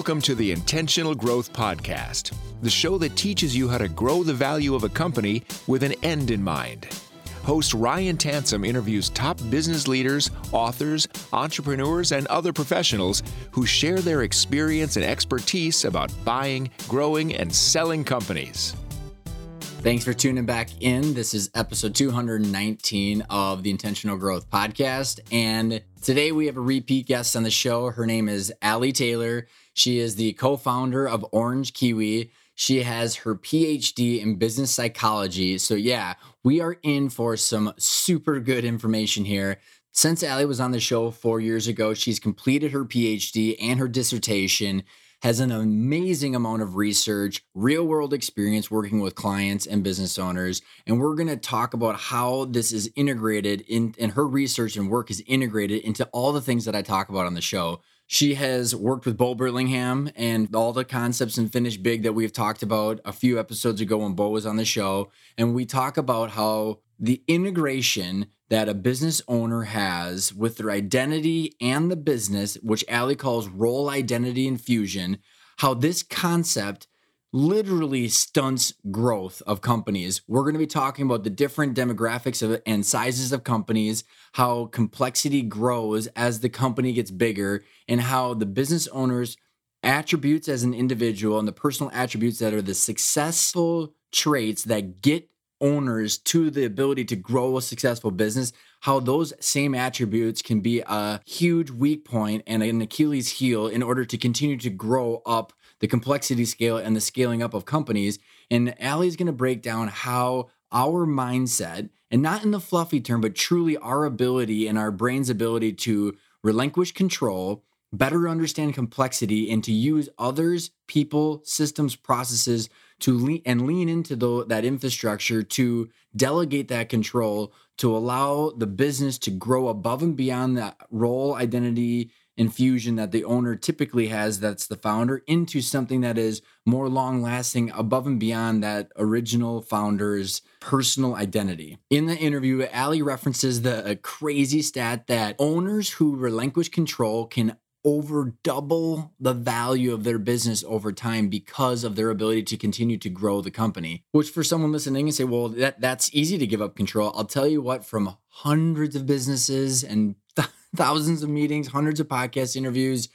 Welcome to the Intentional Growth Podcast, the show that teaches you how to grow the value of a company with an end in mind. Host Ryan Tansom interviews top business leaders, authors, entrepreneurs, and other professionals who share their experience and expertise about buying, growing, and selling companies. Thanks for tuning back in. This is episode 219 of the Intentional Growth Podcast. And today we have a repeat guest on the show. Her name is Allie Taylor. She is the co-founder of Orange Kiwi. She has her PhD in business psychology. So yeah, we are in for some super good information here. Since Allie was on the show 4 years ago, she's completed her PhD and her dissertation, has an amazing amount of research, real-world experience working with clients and business owners. And we're going to talk about how this is integrated in, and her research and work is integrated into all the things that I talk about on the show. She has worked with Bo Burlingham and all the concepts in Finish Big that we've talked about a few episodes ago when Bo was on the show. And we talk about how the integration that a business owner has with their identity and the business, which Allie calls role identity infusion, how this concept literally stunts growth of companies. We're going to be talking about the different demographics of and sizes of companies, how complexity grows as the company gets bigger, and how the business owner's attributes as an individual and the personal attributes that are the successful traits that get owners to the ability to grow a successful business, how those same attributes can be a huge weak point and an Achilles heel in order to continue to grow up the complexity scale and the scaling up of companies. And Allie's going to break down how our mindset, and not in the fluffy term, but truly our ability and our brain's ability to relinquish control, better understand complexity, and to use others, people, systems, processes to lean into that infrastructure to delegate that control, to allow the business to grow above and beyond that role identity infusion that the owner typically has, that's the founder, into something that is more long-lasting above and beyond that original founder's personal identity. In the interview, Allie references the crazy stat that owners who relinquish control can over double the value of their business over time because of their ability to continue to grow the company, which for someone listening and say, well, that's easy to give up control. I'll tell you what, from hundreds of businesses and thousands of meetings, hundreds of podcast interviews,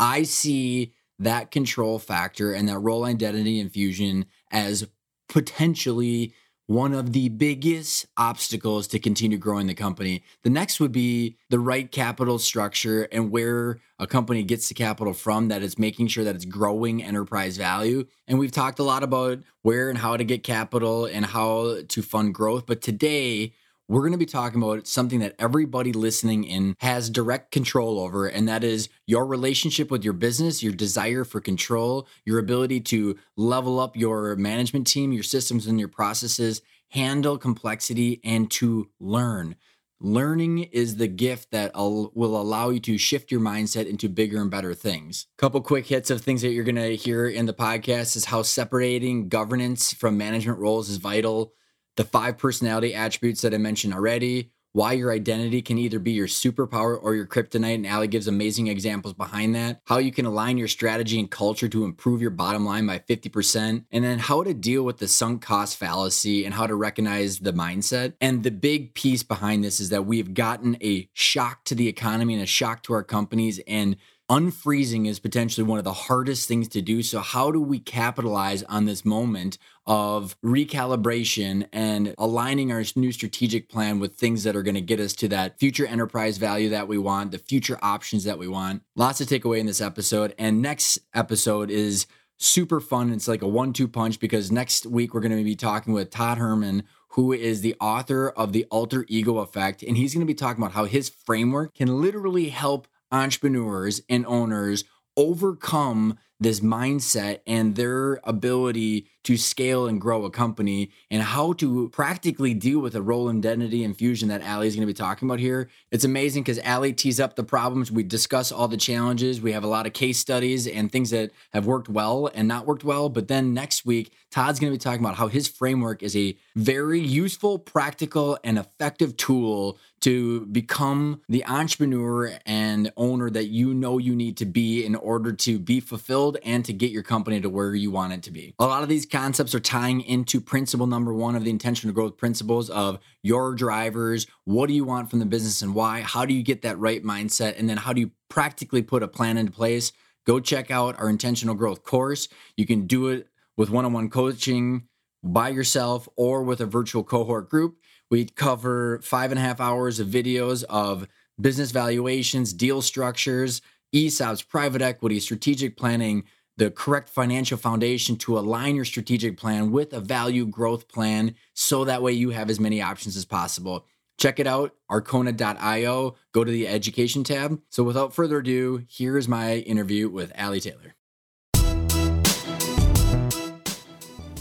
I see that control factor and that role identity infusion as potentially one of the biggest obstacles to continue growing the company. The next would be the right capital structure and where a company gets the capital from, that it's making sure that it's growing enterprise value. And we've talked a lot about where and how to get capital and how to fund growth. But today, we're going to be talking about something that everybody listening in has direct control over, and that is your relationship with your business, your desire for control, your ability to level up your management team, your systems and your processes, handle complexity, and to learn. Learning is the gift that will allow you to shift your mindset into bigger and better things. A couple quick hits of things that you're going to hear in the podcast is how separating governance from management roles is vital, the 5 personality attributes that I mentioned already, why your identity can either be your superpower or your kryptonite, and Allie gives amazing examples behind that, how you can align your strategy and culture to improve your bottom line by 50%, and then how to deal with the sunk cost fallacy and how to recognize the mindset. And the big piece behind this is that we've gotten a shock to the economy and a shock to our companies, and unfreezing is potentially one of the hardest things to do. So how do we capitalize on this moment of recalibration and aligning our new strategic plan with things that are going to get us to that future enterprise value that we want, the future options that we want? Lots to take away in this episode. And next episode is super fun. It's like a 1-2 punch, because next week we're going to be talking with Todd Herman, who is the author of The Alter Ego Effect. And he's going to be talking about how his framework can literally help entrepreneurs and owners overcome this mindset and their ability to scale and grow a company and how to practically deal with a role identity infusion that Allie's going to be talking about here. It's amazing because Allie tees up the problems. We discuss all the challenges. We have a lot of case studies and things that have worked well and not worked well. But then next week, Todd's going to be talking about how his framework is a very useful, practical, and effective tool to become the entrepreneur and owner that you know you need to be in order to be fulfilled and to get your company to where you want it to be. A lot of these concepts are tying into principle number one of the intentional growth principles of your drivers. What do you want from the business and why? How do you get that right mindset? And then how do you practically put a plan into place? Go check out our intentional growth course. You can do it with one-on-one coaching by yourself or with a virtual cohort group. We cover 5.5 hours of videos of business valuations, deal structures, ESOPs, private equity, strategic planning, the correct financial foundation to align your strategic plan with a value growth plan so that way you have as many options as possible. Check it out, arcona.io. Go to the education tab. So without further ado, here's my interview with Allie Taylor.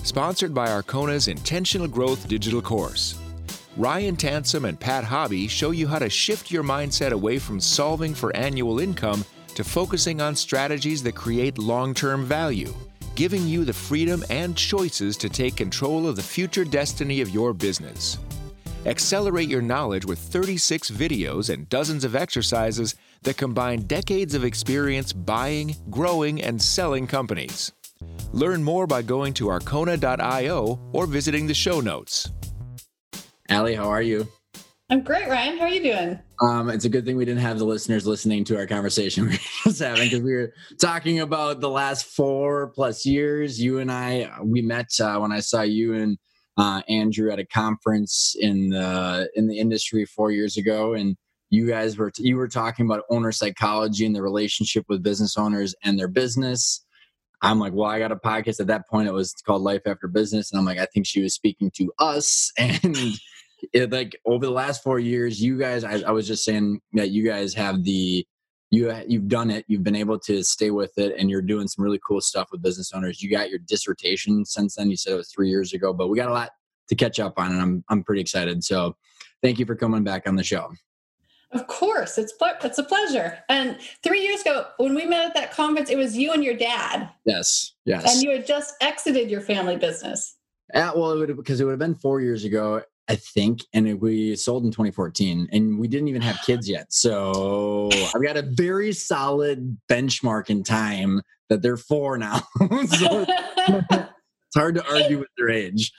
Sponsored by Arcona's Intentional Growth Digital Course. Ryan Tansom and Pat Hobby show you how to shift your mindset away from solving for annual income to focusing on strategies that create long-term value, giving you the freedom and choices to take control of the future destiny of your business. Accelerate your knowledge with 36 videos and dozens of exercises that combine decades of experience buying, growing, and selling companies. Learn more by going to arcona.io or visiting the show notes. Allie, how are you? I'm great, Ryan. How are you doing? It's a good thing we didn't have the listeners listening to our conversation we were just having because we were talking about the last 4+ years. You and I, we met when I saw you and Andrew at a conference in the industry 4 years ago, and you guys were you were talking about owner psychology and the relationship with business owners and their business. I'm like, well, I got a podcast at that point. It was called Life After Business. And I'm like, I think she was speaking to us. And it, like over the last 4 years, you guys, I was just saying that you guys have you've done it. You've been able to stay with it and you're doing some really cool stuff with business owners. You got your dissertation since then. You said it was 3 years ago, but we got a lot to catch up on and I'm pretty excited. So thank you for coming back on the show. Of course. It's a pleasure. And 3 years ago, when we met at that conference, it was you and your dad. Yes. And you had just exited your family business. Because it would have been 4 years ago, I think. And we sold in 2014 and we didn't even have kids yet. So I've got a very solid benchmark in time that they're 4 now. So it's hard to argue with their age.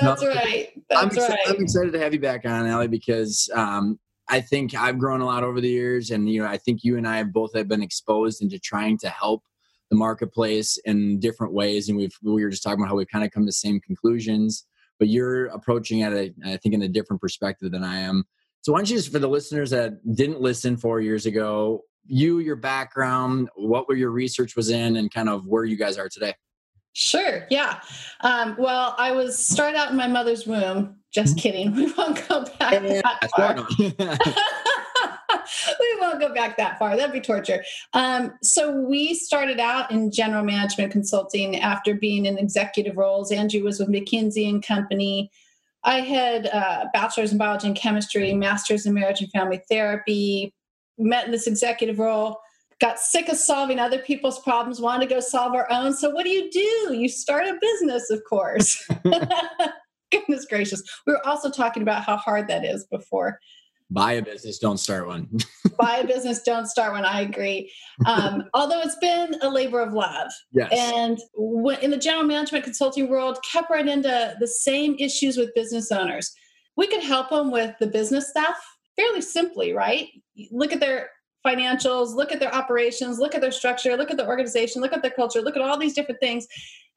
That's right. I'm excited to have you back on, Allie, because, I think I've grown a lot over the years, and I think you and I have both been exposed into trying to help the marketplace in different ways, and we were just talking about how we've kind of come to the same conclusions. But you're approaching it, I think, in a different perspective than I am. So why don't you just, for the listeners that didn't listen 4 years ago, your background, what your research was in, and kind of where you guys are today. Sure. Yeah. Well, I started out in my mother's womb. Just kidding. We won't go back that far. We won't go back that far. That'd be torture. So we started out in general management consulting after being in executive roles. Andrew was with McKinsey and Company. I had a bachelor's in biology and chemistry, master's in marriage and family therapy, met in this executive role. Got sick of solving other people's problems, wanted to go solve our own. So what do? You start a business, of course. Goodness gracious. We were also talking about how hard that is before. Buy a business, don't start one. Buy a business, don't start one. I agree. Although it's been a labor of love. Yes. And in the general management consulting world, kept right into the same issues with business owners. We could help them with the business stuff fairly simply, right? Look at their financials, look at their operations, look at their structure, look at the organization, look at their culture, look at all these different things.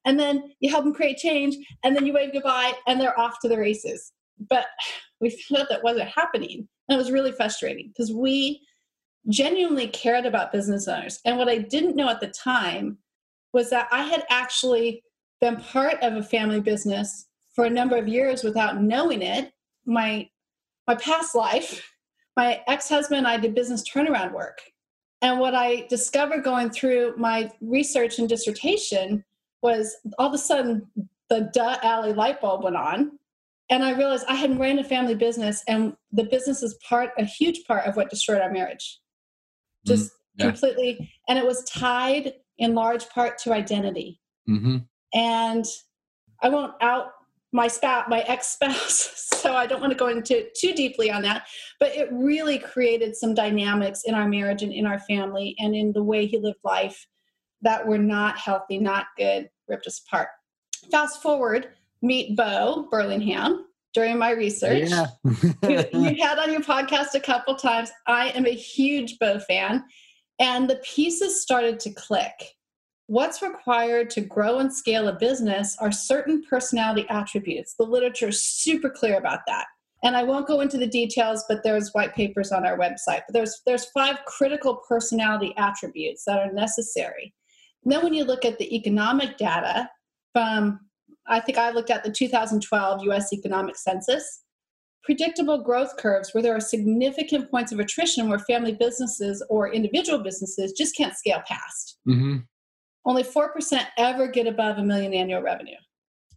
And then you help them create change and then you wave goodbye and they're off to the races. But we found out that wasn't happening. And it was really frustrating because we genuinely cared about business owners. And what I didn't know at the time was that I had actually been part of a family business for a number of years without knowing it. My past life, my ex-husband and I did business turnaround work. And what I discovered going through my research and dissertation was all of a sudden the duh Allie light bulb went on. And I realized I had ran a family business, and the business is a huge part of what destroyed our marriage. Just completely. And it was tied in large part to identity. Mm-hmm. And I won't out my ex-spouse, so I don't want to go into too deeply on that. But it really created some dynamics in our marriage and in our family and in the way he lived life that were not healthy, not good, ripped us apart. Fast forward, meet Bo Burlingham during my research. Yeah. you had on your podcast a couple times. I am a huge Bo fan. And the pieces started to click. What's required to grow and scale a business are certain personality attributes. The literature is super clear about that. And I won't go into the details, but there's white papers on our website. But there's 5 critical personality attributes that are necessary. And then when you look at the economic data from, I think I looked at the 2012 U.S. economic census, predictable growth curves where there are significant points of attrition where family businesses or individual businesses just can't scale past. Mm-hmm. Only 4% ever get above $1 million annual revenue.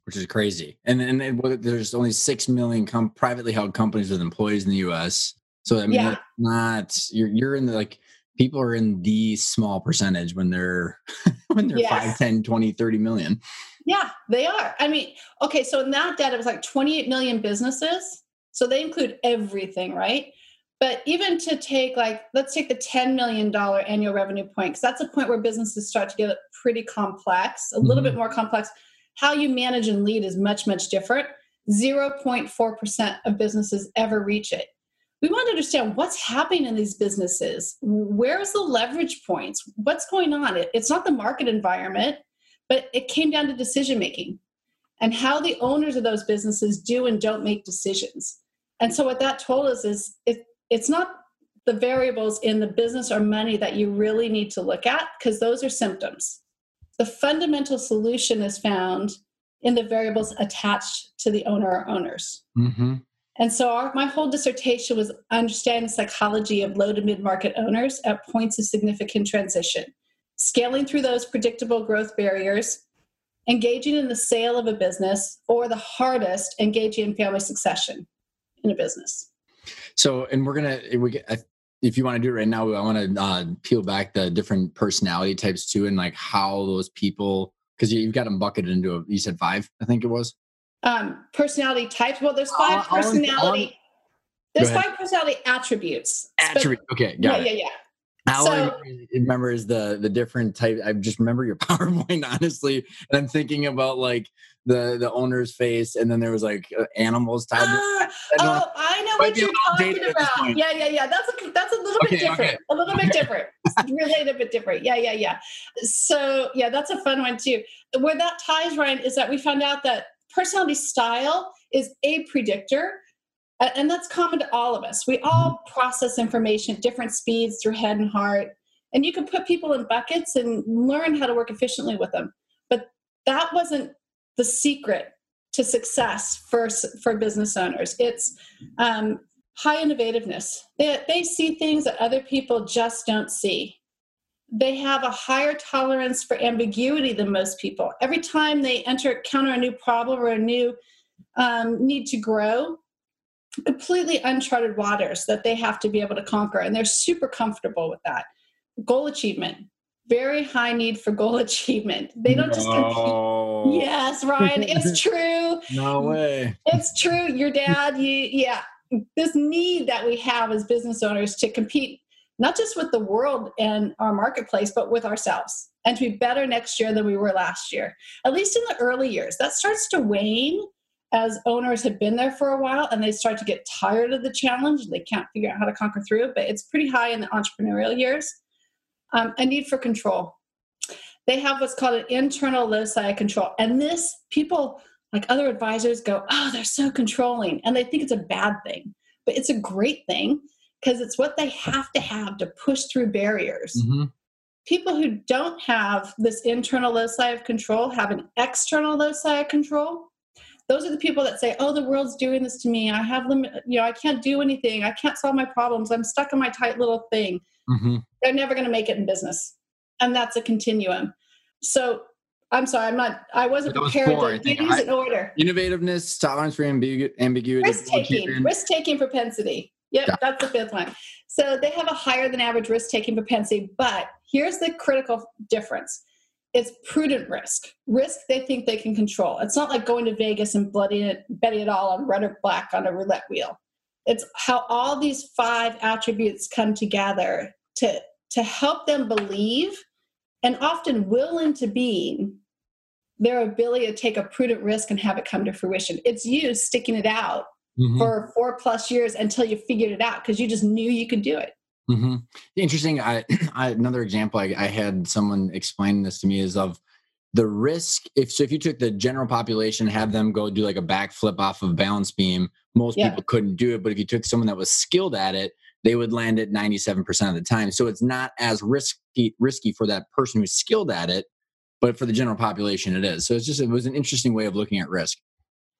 Which is crazy. And there's only 6 million privately held companies with employees in the U.S. So, I mean, that's not, you're in the, like, people are in the small percentage when they're, 5, 10, 20, 30 million. Yeah, they are. I mean, okay. So in that data, it was like 28 million businesses. So they include everything, right? But even to take let's take the $10 million annual revenue point, because that's a point where businesses start to get pretty complex, a little bit more complex. How you manage and lead is much, much different. 0.4% of businesses ever reach it. We want to understand what's happening in these businesses. Where's the leverage points? What's going on? It's not the market environment, but it came down to decision-making and how the owners of those businesses do and don't make decisions. And so what that told us is it's not the variables in the business or money that you really need to look at, because those are symptoms. The fundamental solution is found in the variables attached to the owner or owners. Mm-hmm. And so my whole dissertation was understanding the psychology of low to mid-market owners at points of significant transition, scaling through those predictable growth barriers, engaging in the sale of a business, or the hardest, engaging in family succession in a business. So, and we're going to, if you want to do it right now, I want to peel back the different personality types too, and like how those people, because you've got them bucketed into, you said 5, I think it was. Personality types. Well, there's 5 personality. There's 5 personality attributes. Okay. Yeah. I remember is the different type. I just remember your PowerPoint, honestly. And I'm thinking about like the owner's face, and then there was like animals tied. I know what you're talking about. Yeah. That's a little bit different. Okay. A little bit different. Related, but different. Yeah. So yeah, that's a fun one too. Where that ties, Ryan, is that we found out that personality style is a predictor. And that's common to all of us. We all process information at different speeds through head and heart. And you can put people in buckets and learn how to work efficiently with them. But that wasn't the secret to success for business owners. It's high innovativeness. They see things that other people just don't see. They have a higher tolerance for ambiguity than most people. Every time they encounter a new problem or a new need to grow, completely uncharted waters that they have to be able to conquer. And they're super comfortable with that. Goal achievement, very high need for goal achievement. They don't just compete. Yes, Ryan, it's true. No way. It's true. Your dad, this need that we have as business owners to compete, not just with the world and our marketplace, but with ourselves, and to be better next year than we were last year. At least in the early years, that starts to wane as owners have been there for a while and they start to get tired of the challenge and they can't figure out how to conquer through it, but it's pretty high in the entrepreneurial years. A need for control. They have what's called an internal loci of control. And this, people like other advisors go, oh, they're so controlling. And they think it's a bad thing, but it's a great thing because it's what they have to push through barriers. Mm-hmm. People who don't have this internal loci of control have an external loci of control. Those are the people that say, oh, the world's doing this to me. I have limit, I can't do anything. I can't solve my problems. I'm stuck in my tight little thing. Mm-hmm. They're never going to make it in business. And that's a continuum. So I'm sorry, I wasn't prepared to use an order. Innovativeness, tolerance for ambiguity. Risk-taking propensity. Yep, yeah. That's the fifth one. So they have a higher than average risk-taking propensity, but here's the critical difference. It's prudent risk they think they can control. It's not like going to Vegas and betting it all on red or black on a roulette wheel. It's how all these five attributes come together to help them believe and often will into being their ability to take a prudent risk and have it come to fruition. It's you sticking it out mm-hmm. for 4+ years until you figured it out because you just knew you could do it. Mm-hmm. Interesting. Another example I had someone explain this to me is of the risk. If you took the general population, have them go do like a backflip off of a balance beam, most yeah. people couldn't do it. But if you took someone that was skilled at it, they would land it 97% of the time. So it's not as risky for that person who's skilled at it, but for the general population, it is. So it was an interesting way of looking at risk.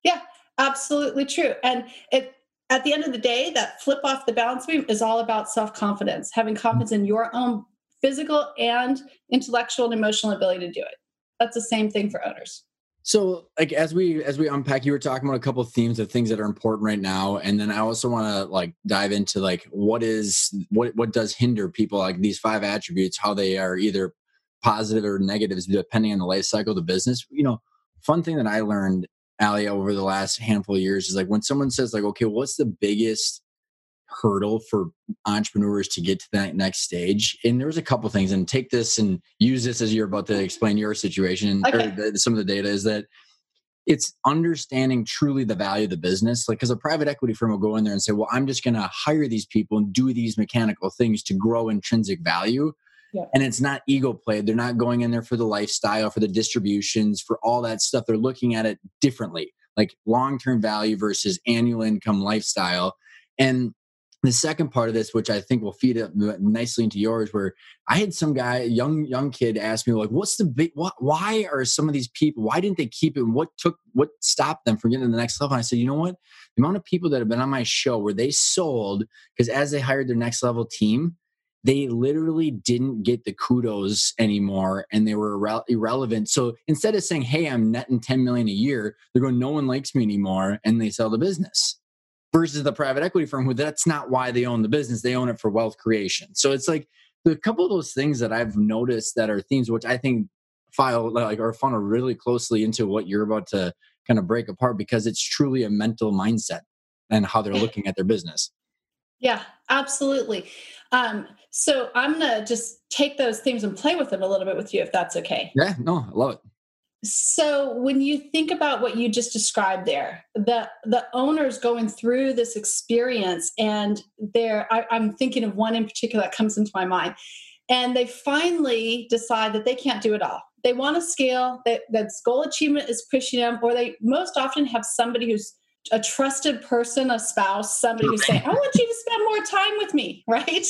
Yeah, absolutely true. And at the end of the day, that flip off the balance beam is all about self-confidence, having confidence in your own physical and intellectual and emotional ability to do it. That's the same thing for owners. So like as we unpack, you were talking about a couple of themes of things that are important right now. And then I also want to like dive into like what does hinder people, like these five attributes, how they are either positive or negatives depending on the life cycle of the business. You know, fun thing that I learned, Allie, over the last handful of years is like when someone says like, okay, what's the biggest hurdle for entrepreneurs to get to that next stage? And there was a couple things, and take this and use this as you're about to explain your situation. Okay. Or some of the data is that it's understanding truly the value of the business. Like, because a private equity firm will go in there and say, well, I'm just going to hire these people and do these mechanical things to grow intrinsic value. Yeah. And it's not ego play. They're not going in there for the lifestyle, for the distributions, for all that stuff. They're looking at it differently, like long-term value versus annual income lifestyle. And the second part of this, which I think will feed up nicely into yours, where I had some guy, young kid, ask me like, why are some of these people, why didn't they keep it? What stopped them from getting to the next level? And I said, you know what? The amount of people that have been on my show where they sold, because as they hired their next level team, they literally didn't get the kudos anymore, and they were irrelevant. So instead of saying, hey, I'm netting $10 million a year, they're going, no one likes me anymore, and they sell the business. Versus the private equity firm, who that's not why they own the business. They own it for wealth creation. So it's like a couple of those things that I've noticed that are themes, which I think funnel really closely into what you're about to kind of break apart, because it's truly a mental mindset and how they're looking at their business. Yeah, absolutely. So I'm going to just take those themes and play with them a little bit with you, if that's okay. Yeah, no, I love it. So when you think about what you just described there, the owners going through this experience, and I'm thinking of one in particular that comes into my mind, and they finally decide that they can't do it all. They want to scale, that goal achievement is pushing them, or they most often have somebody who's a trusted person, a spouse, somebody who's saying, I want you to spend more time with me, right?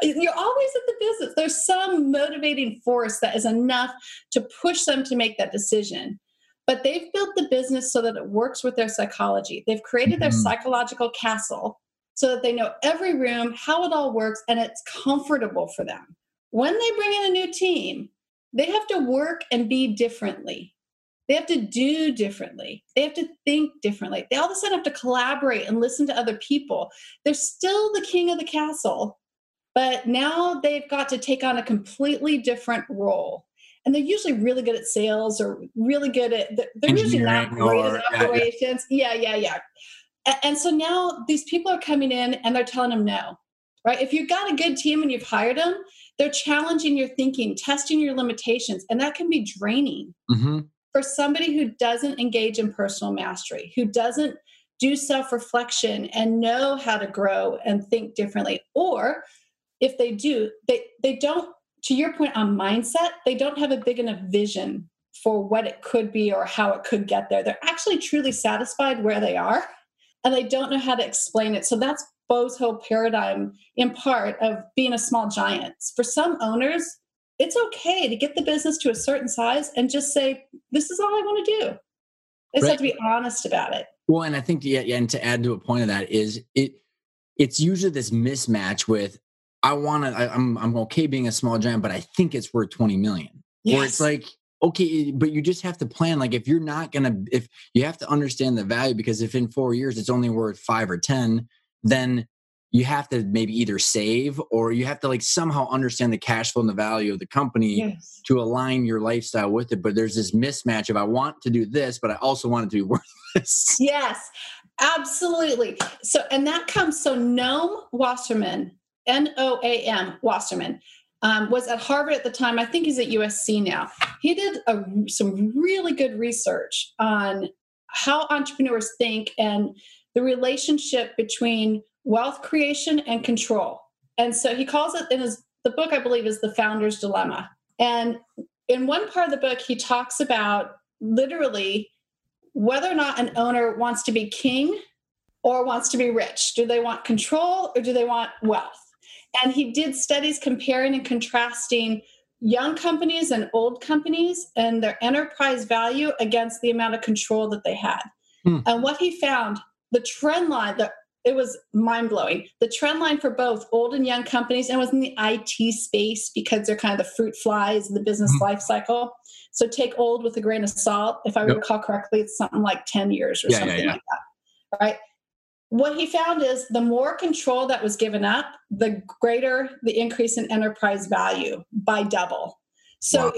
You're always in the business. There's some motivating force that is enough to push them to make that decision. But they've built the business so that it works with their psychology. They've created mm-hmm. their psychological castle so that they know every room, how it all works, and it's comfortable for them. When they bring in a new team, they have to work and be differently. They have to do differently. They have to think differently. They all of a sudden have to collaborate and listen to other people. They're still the king of the castle, but now they've got to take on a completely different role. And they're usually really good at sales, or really good at, they're usually not great at operations. Yeah. And so now these people are coming in and they're telling them no, right? If you've got a good team and you've hired them, they're challenging your thinking, testing your limitations, and that can be draining. Mm-hmm. For somebody who doesn't engage in personal mastery, who doesn't do self-reflection and know how to grow and think differently, or if they do, they don't, to your point on mindset, they don't have a big enough vision for what it could be or how it could get there. They're actually truly satisfied where they are, and they don't know how to explain it. So that's Bo's whole paradigm in part of being a small giant. For some owners, it's okay to get the business to a certain size and just say, this is all I want to do. They just have to be honest about it. Well, and I think, and to add to a point of that is it's usually this mismatch with I'm okay being a small giant, but I think it's worth 20 million. Yes. Or it's like, okay, but you just have to plan. Like if you're not going to, if you have to understand the value, because if in 4 years, it's only worth 5 or 10, then you have to maybe either save or you have to like somehow understand the cash flow and the value of the company yes. to align your lifestyle with it. But there's this mismatch of I want to do this, but I also want it to be worth this. Yes, absolutely. So, and that comes, so Noam Wasserman, N-O-A-M, Wasserman, was at Harvard at the time. I think he's at USC now. He did some really good research on how entrepreneurs think and the relationship between wealth creation and control. And so he calls it, in his, the book I believe is The Founder's Dilemma. And in one part of the book, he talks about literally whether or not an owner wants to be king or wants to be rich. Do they want control or do they want wealth? And he did studies comparing and contrasting young companies and old companies and their enterprise value against the amount of control that they had. Mm. And what he found, the trend line, it was mind-blowing. The trend line for both old and young companies, and it was in the IT space because they're kind of the fruit flies in the business mm. life cycle. So take old with a grain of salt. If I yep. recall correctly, it's something like 10 years or something like that, right? What he found is the more control that was given up, the greater the increase in enterprise value by double. So wow.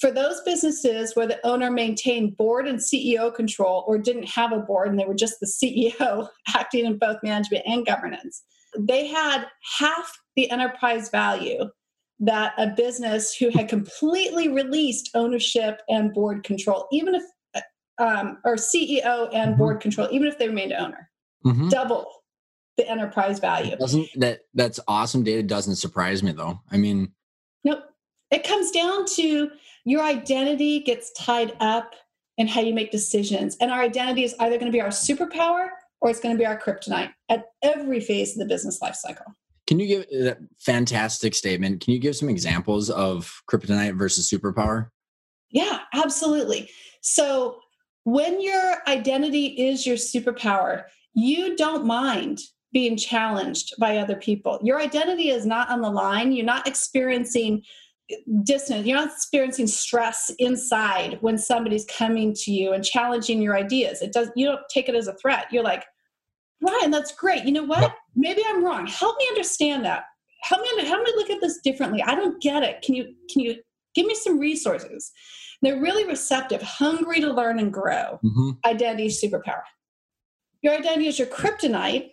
for those businesses where the owner maintained board and CEO control or didn't have a board and they were just the CEO acting in both management and governance, they had half the enterprise value that a business who had completely released ownership and board control, even if, or CEO and board control, even if they remained owner. Mm-hmm. Double the enterprise value. That's awesome data. Doesn't surprise me though. I mean, nope. It comes down to your identity gets tied up in how you make decisions. And our identity is either going to be our superpower or it's going to be our kryptonite at every phase of the business life cycle. Can you give that fantastic statement? Can you give some examples of kryptonite versus superpower? Yeah, absolutely. So when your identity is your superpower, you don't mind being challenged by other people. Your identity is not on the line. You're not experiencing dissonance. You're not experiencing stress inside when somebody's coming to you and challenging your ideas. You don't take it as a threat. You're like, Ryan, that's great. You know what? Maybe I'm wrong. Help me understand that. Help me look at this differently. I don't get it. Can you give me some resources? And they're really receptive, hungry to learn and grow. Mm-hmm. Identity superpower. Your identity is your kryptonite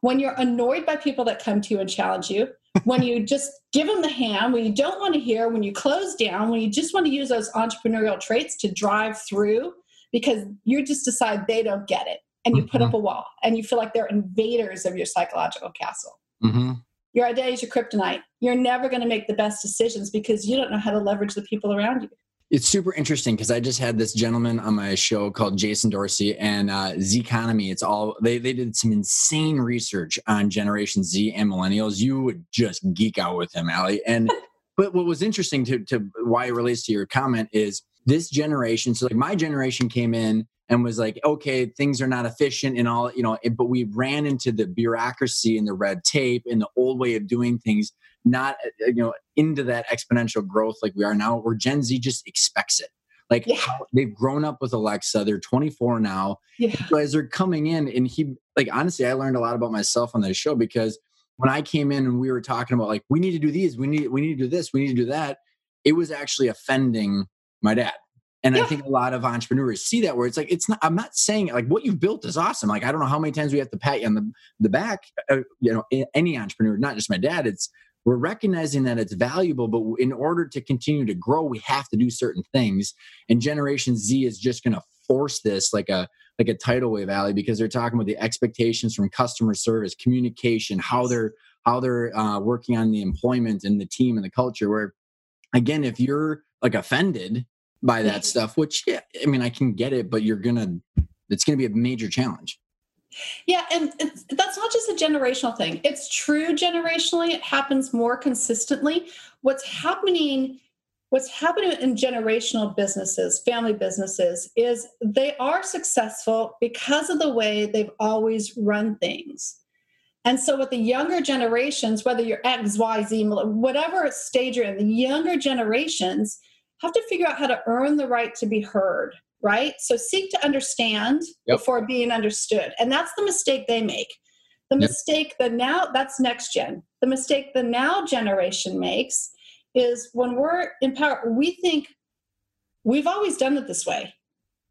when you're annoyed by people that come to you and challenge you, when you just give them the hand, when you don't want to hear, when you close down, when you just want to use those entrepreneurial traits to drive through because you just decide they don't get it and you mm-hmm. put up a wall and you feel like they're invaders of your psychological castle. Mm-hmm. Your identity is your kryptonite. You're never going to make the best decisions because you don't know how to leverage the people around you. It's super interesting because I just had this gentleman on my show called Jason Dorsey and Z Economy. It's all they did some insane research on Generation Z and millennials. You would just geek out with him, Allie. And but what was interesting to why it relates to your comment is this generation. So like my generation came in and was like, okay, things are not efficient and all, you know. But we ran into the bureaucracy and the red tape and the old way of doing things. Not, you know, into that exponential growth like we are now, where Gen Z just expects it. Like yeah. they've grown up with Alexa, they're 24 now. Yeah. So as they're coming in, and he, like, honestly, I learned a lot about myself on this show because when I came in and we were talking about like we need to do these, we need to do this, we need to do that, it was actually offending my dad. And yeah. I think a lot of entrepreneurs see that where it's like it's not. I'm not saying like what you've built is awesome. Like I don't know how many times we have to pat you on the back. You know, any entrepreneur, not just my dad. It's we're recognizing that it's valuable, but in order to continue to grow, we have to do certain things. And Generation Z is just going to force this like a tidal wave, Allie, because they're talking about the expectations from customer service, communication, how they're working on the employment and the team and the culture. Where again, if you're like offended by that stuff, which yeah, I mean, I can get it, but it's going to be a major challenge. Yeah, and that's not just a generational thing. It's true generationally. It happens more consistently. What's happening in generational businesses, family businesses, is they are successful because of the way they've always run things. And so with the younger generations, whether you're X, Y, Z, whatever stage you're in, the younger generations have to figure out how to earn the right to be heard, right? So seek to understand before being understood. And that's the mistake they make. The mistake that now, that's next gen. The mistake the now generation makes is when we're in power, we think we've always done it this way.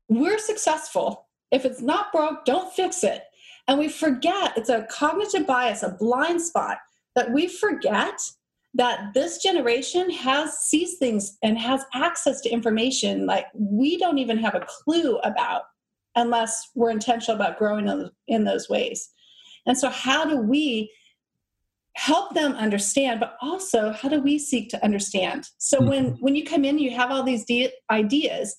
We're successful. If it's not broke, don't fix it. And we forget, it's a cognitive bias, a blind spot, that we forget that this generation sees things and has access to information like we don't even have a clue about unless we're intentional about growing in those ways. And so how do we help them understand, but also how do we seek to understand? So when you come in, you have all these ideas.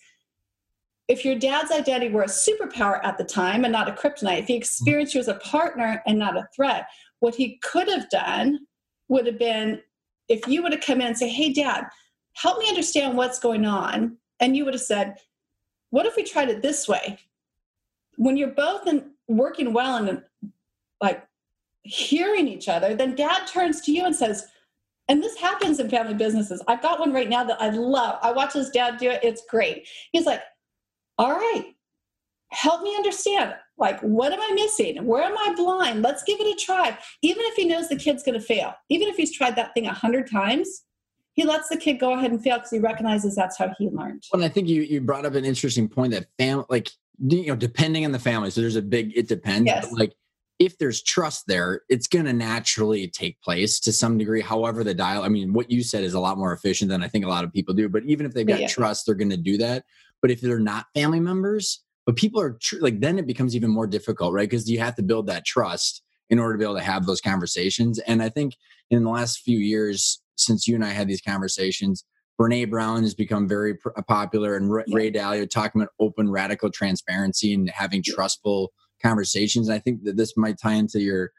If your dad's identity were a superpower at the time and not a kryptonite, if he experienced you as a partner and not a threat, what he could have done would have been, if you would have come in and say, hey, Dad, help me understand what's going on. And you would have said, what if we tried it this way? When you're both working well and like hearing each other, then Dad turns to you and says, and this happens in family businesses. I've got one right now that I love. I watch his dad do it. It's great. He's like, all right, help me understand. Like, what am I missing? Where am I blind? Let's give it a try. Even if he knows the kid's going to fail, even if he's tried that thing 100 times, he lets the kid go ahead and fail because he recognizes that's how he learned. Well, and I think you brought up an interesting point that depending on the family. So there's it depends. Yes. But if there's trust there, it's going to naturally take place to some degree. However, what you said is a lot more efficient than I think a lot of people do. But even if they've got trust, they're going to do that. But if they're not family members, but people are then it becomes even more difficult, right? Because you have to build that trust in order to be able to have those conversations. And I think in the last few years, since you and I had these conversations, Brene Brown has become very popular, and Ray Dalio talking about open, radical transparency and having trustful conversations. And I think that this might tie into your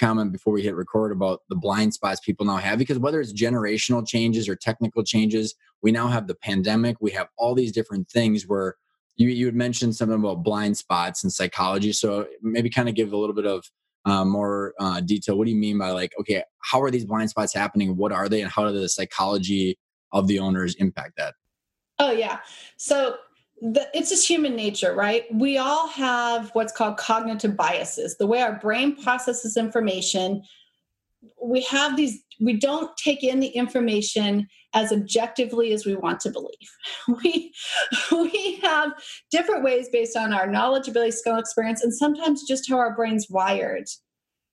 comment before we hit record about the blind spots people now have, because whether it's generational changes or technical changes, we now have the pandemic, we have all these different things where you had mentioned something about blind spots and psychology. So maybe kind of give a little bit of more detail. What do you mean by how are these blind spots happening? What are they? And how do the psychology of the owners impact that? Oh yeah. So it's just human nature, right? We all have what's called cognitive biases. The way our brain processes information, we have these, we don't take in the information as objectively as we want to believe. We have different ways based on our knowledge, ability, skill, experience, and sometimes just how our brain's wired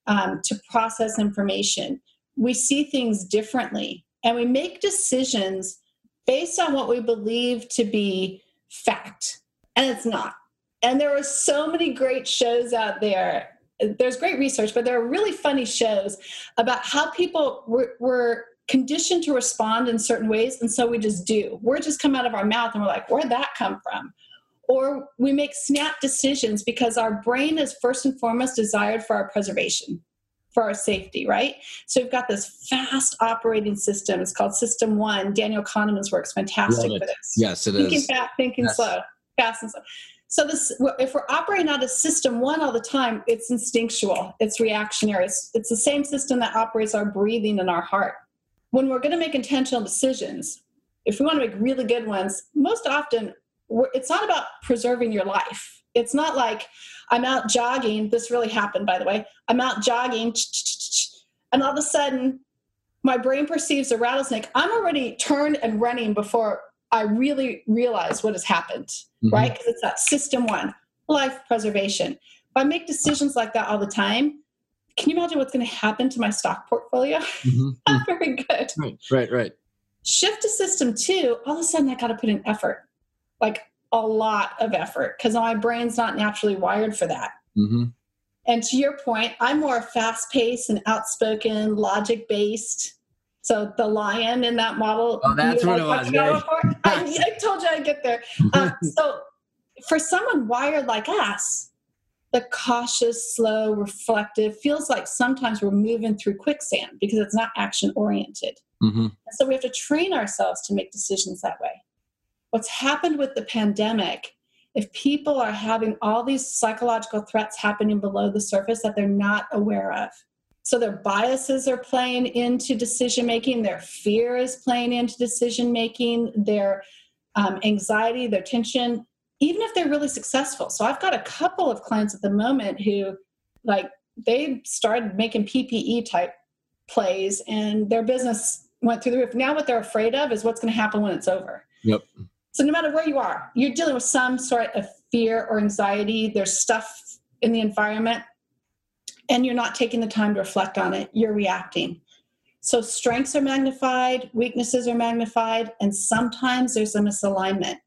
to process information. We see things differently, and we make decisions based on what we believe to be fact, and it's not. And there are so many great shows out there. There's great research, but there are really funny shows about how people were conditioned to respond in certain ways, and so we just do. Words just come out of our mouth, and we're like, where'd that come from? Or we make snap decisions because our brain is first and foremost desired for our preservation, for our safety, right? So we've got this fast operating system. It's called System 1. Daniel Kahneman's work's fantastic for this. Yes, it is. Thinking fast, thinking slow, fast and slow. So if we're operating out of System 1 all the time, it's instinctual, it's reactionary. It's the same system that operates our breathing and our heart. When we're going to make intentional decisions, if we want to make really good ones, most often it's not about preserving your life. It's not like I'm out jogging. This really happened, by the way. I'm out jogging, and all of a sudden, my brain perceives a rattlesnake. I'm already turned and running before I really realize what has happened, right? Because it's that System 1, life preservation. If I make decisions like that all the time, can you imagine what's going to happen to my stock portfolio? Not very good. Right. Shift to System 2, all of a sudden, I got to put in effort. A lot of effort, because my brain's not naturally wired for that. And to your point, I'm more fast-paced and outspoken, logic-based. So the lion in that model. Oh, that's what it was. Right? I told you I'd get there. So for someone wired like us, the cautious, slow, reflective feels like sometimes we're moving through quicksand because it's not action-oriented. So we have to train ourselves to make decisions that way. What's happened with the pandemic, if people are having all these psychological threats happening below the surface that they're not aware of, So their biases are playing into decision-making, their fear is playing into decision-making, their anxiety, their tension, even if they're really successful. So I've got a couple of clients at the moment who, like, they started making PPE type plays and their business went through the roof. Now what they're afraid of is what's going to happen when it's over. Yep. So no matter where you are, you're dealing with some sort of fear or anxiety. There's stuff in the environment and you're not taking the time to reflect on it. You're reacting. So strengths are magnified, weaknesses are magnified, and sometimes there's a misalignment.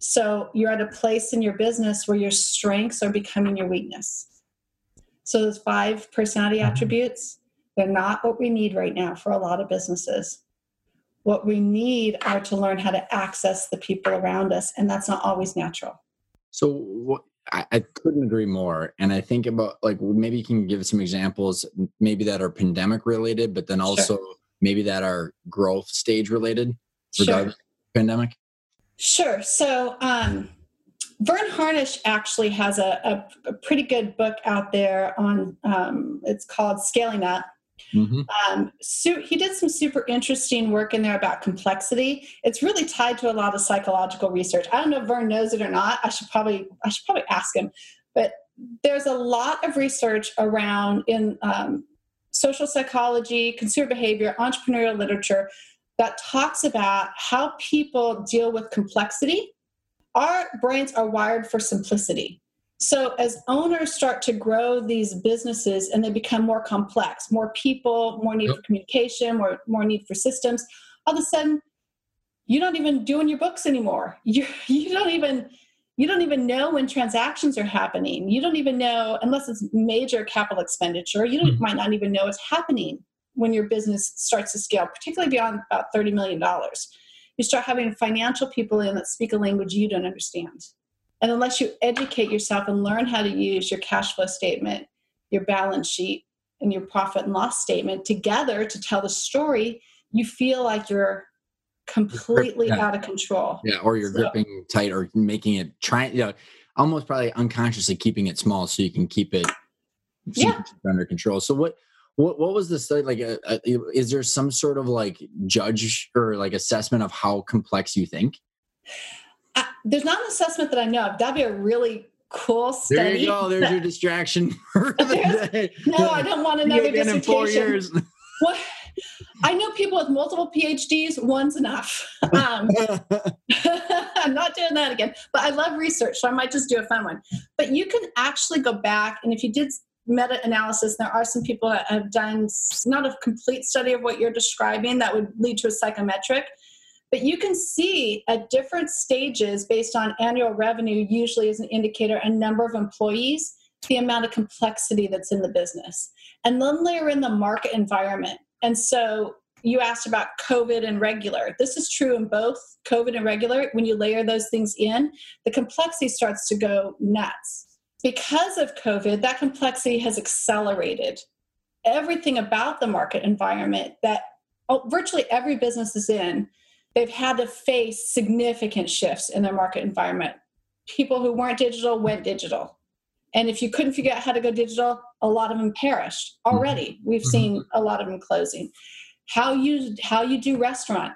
So you're at a place in your business where your strengths are becoming your weakness. So those 5 personality attributes, they're not what we need right now for a lot of businesses. What we need are to learn how to access the people around us, and that's not always natural. So I couldn't agree more. And I think about, like, maybe you can give some examples, maybe that are pandemic related, but then also maybe that are growth stage related regarding pandemic. Sure. So Vern Harnish actually has a pretty good book out there on, it's called Scaling Up. Mm-hmm. So he did some super interesting work in there about complexity. It's really tied to a lot of psychological research. I don't know if Vern knows it or not. I should probably ask him. But there's a lot of research around in social psychology, consumer behavior, entrepreneurial literature that talks about how people deal with complexity. Our brains are wired for simplicity. So as owners start to grow these businesses and they become more complex, more people, more need for communication, more need for systems, all of a sudden you're not even doing your books anymore. You don't even know when transactions are happening. You don't even know, unless it's major capital expenditure, you might not even know it's happening when your business starts to scale, particularly beyond about $30 million. You start having financial people in that speak a language you don't understand. And unless you educate yourself and learn how to use your cash flow statement, your balance sheet, and your profit and loss statement together to tell the story, you feel like you're completely out of control. Yeah, or you're gripping tight or making it, almost probably unconsciously keeping it small so you can keep it under control. So what was the study, like, is there some sort of, like, judge or, like, assessment of how complex you think? There's not an assessment that I know of. That'd be a really cool study. There you go. There's your distraction for the day. No, I don't want another dissertation. 4 years. Well, I know people with multiple PhDs. One's enough. I'm not doing that again. But I love research, so I might just do a fun one. But you can actually go back, and if you did meta-analysis, there are some people that have done not a complete study of what you're describing that would lead to a psychometric. But you can see at different stages, based on annual revenue, usually as an indicator, and number of employees, the amount of complexity that's in the business. And then layer in the market environment. And so you asked about COVID and regular. This is true in both COVID and regular. When you layer those things in, the complexity starts to go nuts. Because of COVID, that complexity has accelerated everything about the market environment that virtually every business is in. They've had to face significant shifts in their market environment. People who weren't digital went digital. And if you couldn't figure out how to go digital, a lot of them perished already. We've seen a lot of them closing. How you do restaurant,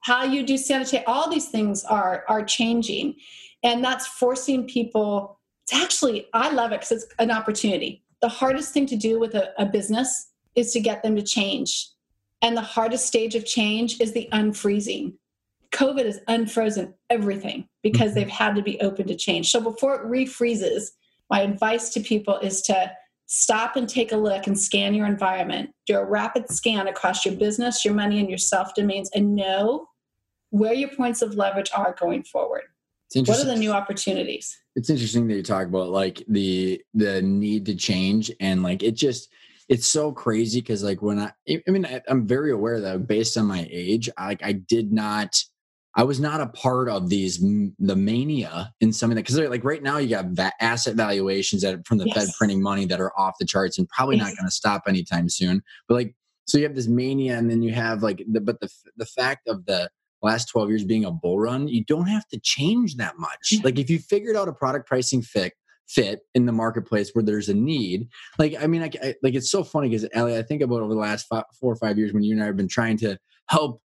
how you do sanitary, all these things are changing. And that's forcing people to actually, I love it because it's an opportunity. The hardest thing to do with a business is to get them to change. And the hardest stage of change is the unfreezing. COVID has unfrozen everything because they've had to be open to change. So before it refreezes, my advice to people is to stop and take a look and scan your environment. Do a rapid scan across your business, your money, and your self-domains, and know where your points of leverage are going forward. What are the new opportunities? It's interesting that you talk about, like, the need to change, and, like, it just... It's so crazy because, like, when I'm very aware that based on my age, I was not a part of the mania in some of that. Because, like, right now you got asset valuations that from the Fed printing money that are off the charts and probably not going to stop anytime soon. But, like, so you have this mania, and then you have, like, the fact of the last 12 years being a bull run, you don't have to change that much. Like, if you figured out a product pricing fit in the marketplace where there's a need. Like, I mean, I, like, it's so funny because, Allie, I think about over the last 4 or 5 years when you and I have been trying to help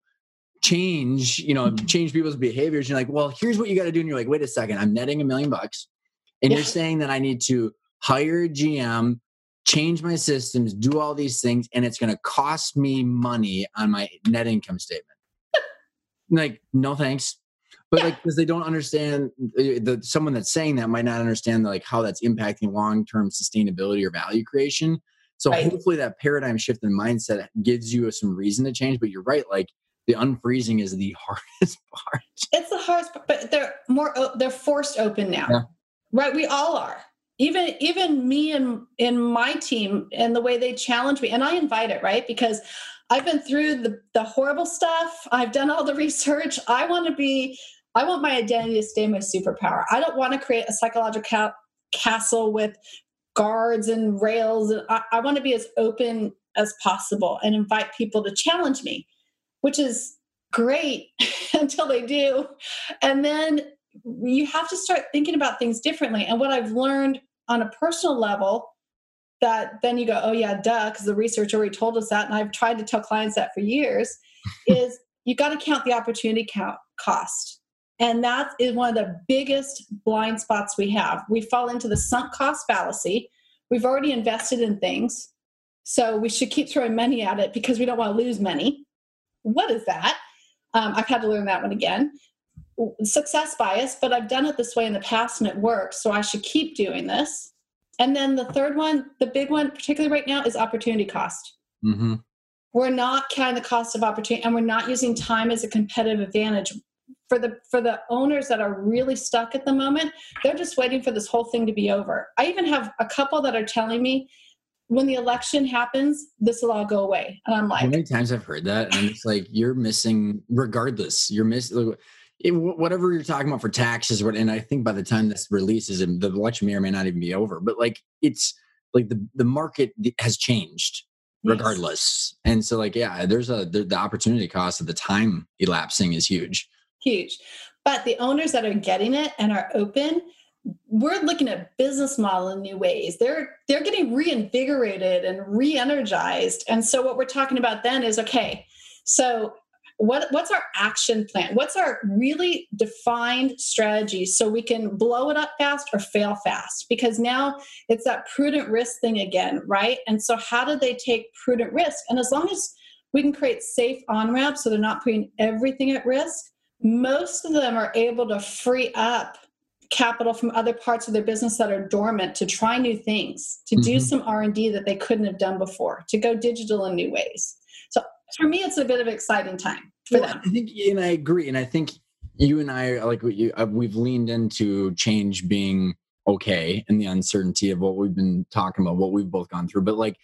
change, you know, change people's behaviors. You're like, well, here's what you got to do. And you're like, wait a second, I'm netting $1 million. And you're saying that I need to hire a GM, change my systems, do all these things, and it's going to cost me money on my net income statement. Like, no thanks. But like, because they don't understand, someone that's saying that might not understand like how that's impacting long-term sustainability or value creation. So hopefully that paradigm shift in mindset gives you some reason to change. But you're right, like the unfreezing is the hardest part. It's the hardest part, but they're forced open now, right? We all are. Even me and my team and the way they challenge me, and I invite it, right? Because I've been through the horrible stuff. I've done all the research. I want my identity to stay my superpower. I don't want to create a psychological castle with guards and rails. I want to be as open as possible and invite people to challenge me, which is great until they do. And then you have to start thinking about things differently. And what I've learned on a personal level, that then you go, oh yeah, duh, because the research already told us that. And I've tried to tell clients that for years, is you got to count the opportunity cost. And that is one of the biggest blind spots we have. We fall into the sunk cost fallacy. We've already invested in things, so we should keep throwing money at it because we don't want to lose money. What is that? I've had to learn that one again. Success bias, but I've done it this way in the past and it works, so I should keep doing this. And then the third one, the big one, particularly right now, is opportunity cost. Mm-hmm. We're not counting the cost of opportunity, and we're not using time as a competitive advantage. For the owners that are really stuck at the moment, they're just waiting for this whole thing to be over. I even have a couple that are telling me, when the election happens, this will all go away. And I'm like, how many times I've heard that? And it's like, you're missing, regardless, you're missing whatever you're talking about for taxes. And I think by the time this releases, the election may or may not even be over, but like, it's like the market has changed regardless. Yes. And so like, yeah, the opportunity cost of the time elapsing is huge. Huge. But the owners that are getting it and are open, we're looking at business model in new ways. They're getting reinvigorated and re-energized. And so what we're talking about then is, okay, so what's our action plan? What's our really defined strategy so we can blow it up fast or fail fast? Because now it's that prudent risk thing again, right? And so how do they take prudent risk? And as long as we can create safe on-ramps so they're not putting everything at risk, most of them are able to free up capital from other parts of their business that are dormant to try new things, to do some R&D that they couldn't have done before, to go digital in new ways. So for me, it's a bit of an exciting time for them. I think, and I agree. And I think you and I, like we've leaned into change being okay and the uncertainty of what we've been talking about, what we've both gone through. But like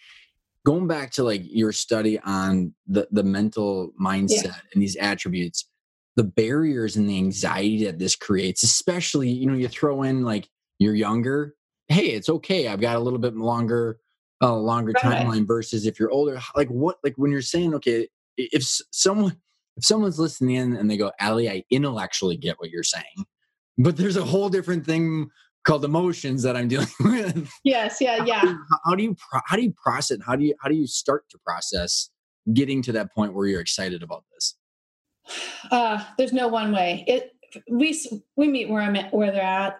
going back to like your study on the mental mindset and these attributes, the barriers and the anxiety that this creates, especially, you know, you throw in like you're younger. Hey, it's okay. I've got a little bit longer timeline versus if you're older. Like when you're saying, okay, if someone's listening in and they go, Allie, I intellectually get what you're saying, but there's a whole different thing called emotions that I'm dealing with. Yes. Yeah. Yeah. How do you process? How do you start to process getting to that point where you're excited about this? There's no one way. We meet where they're at.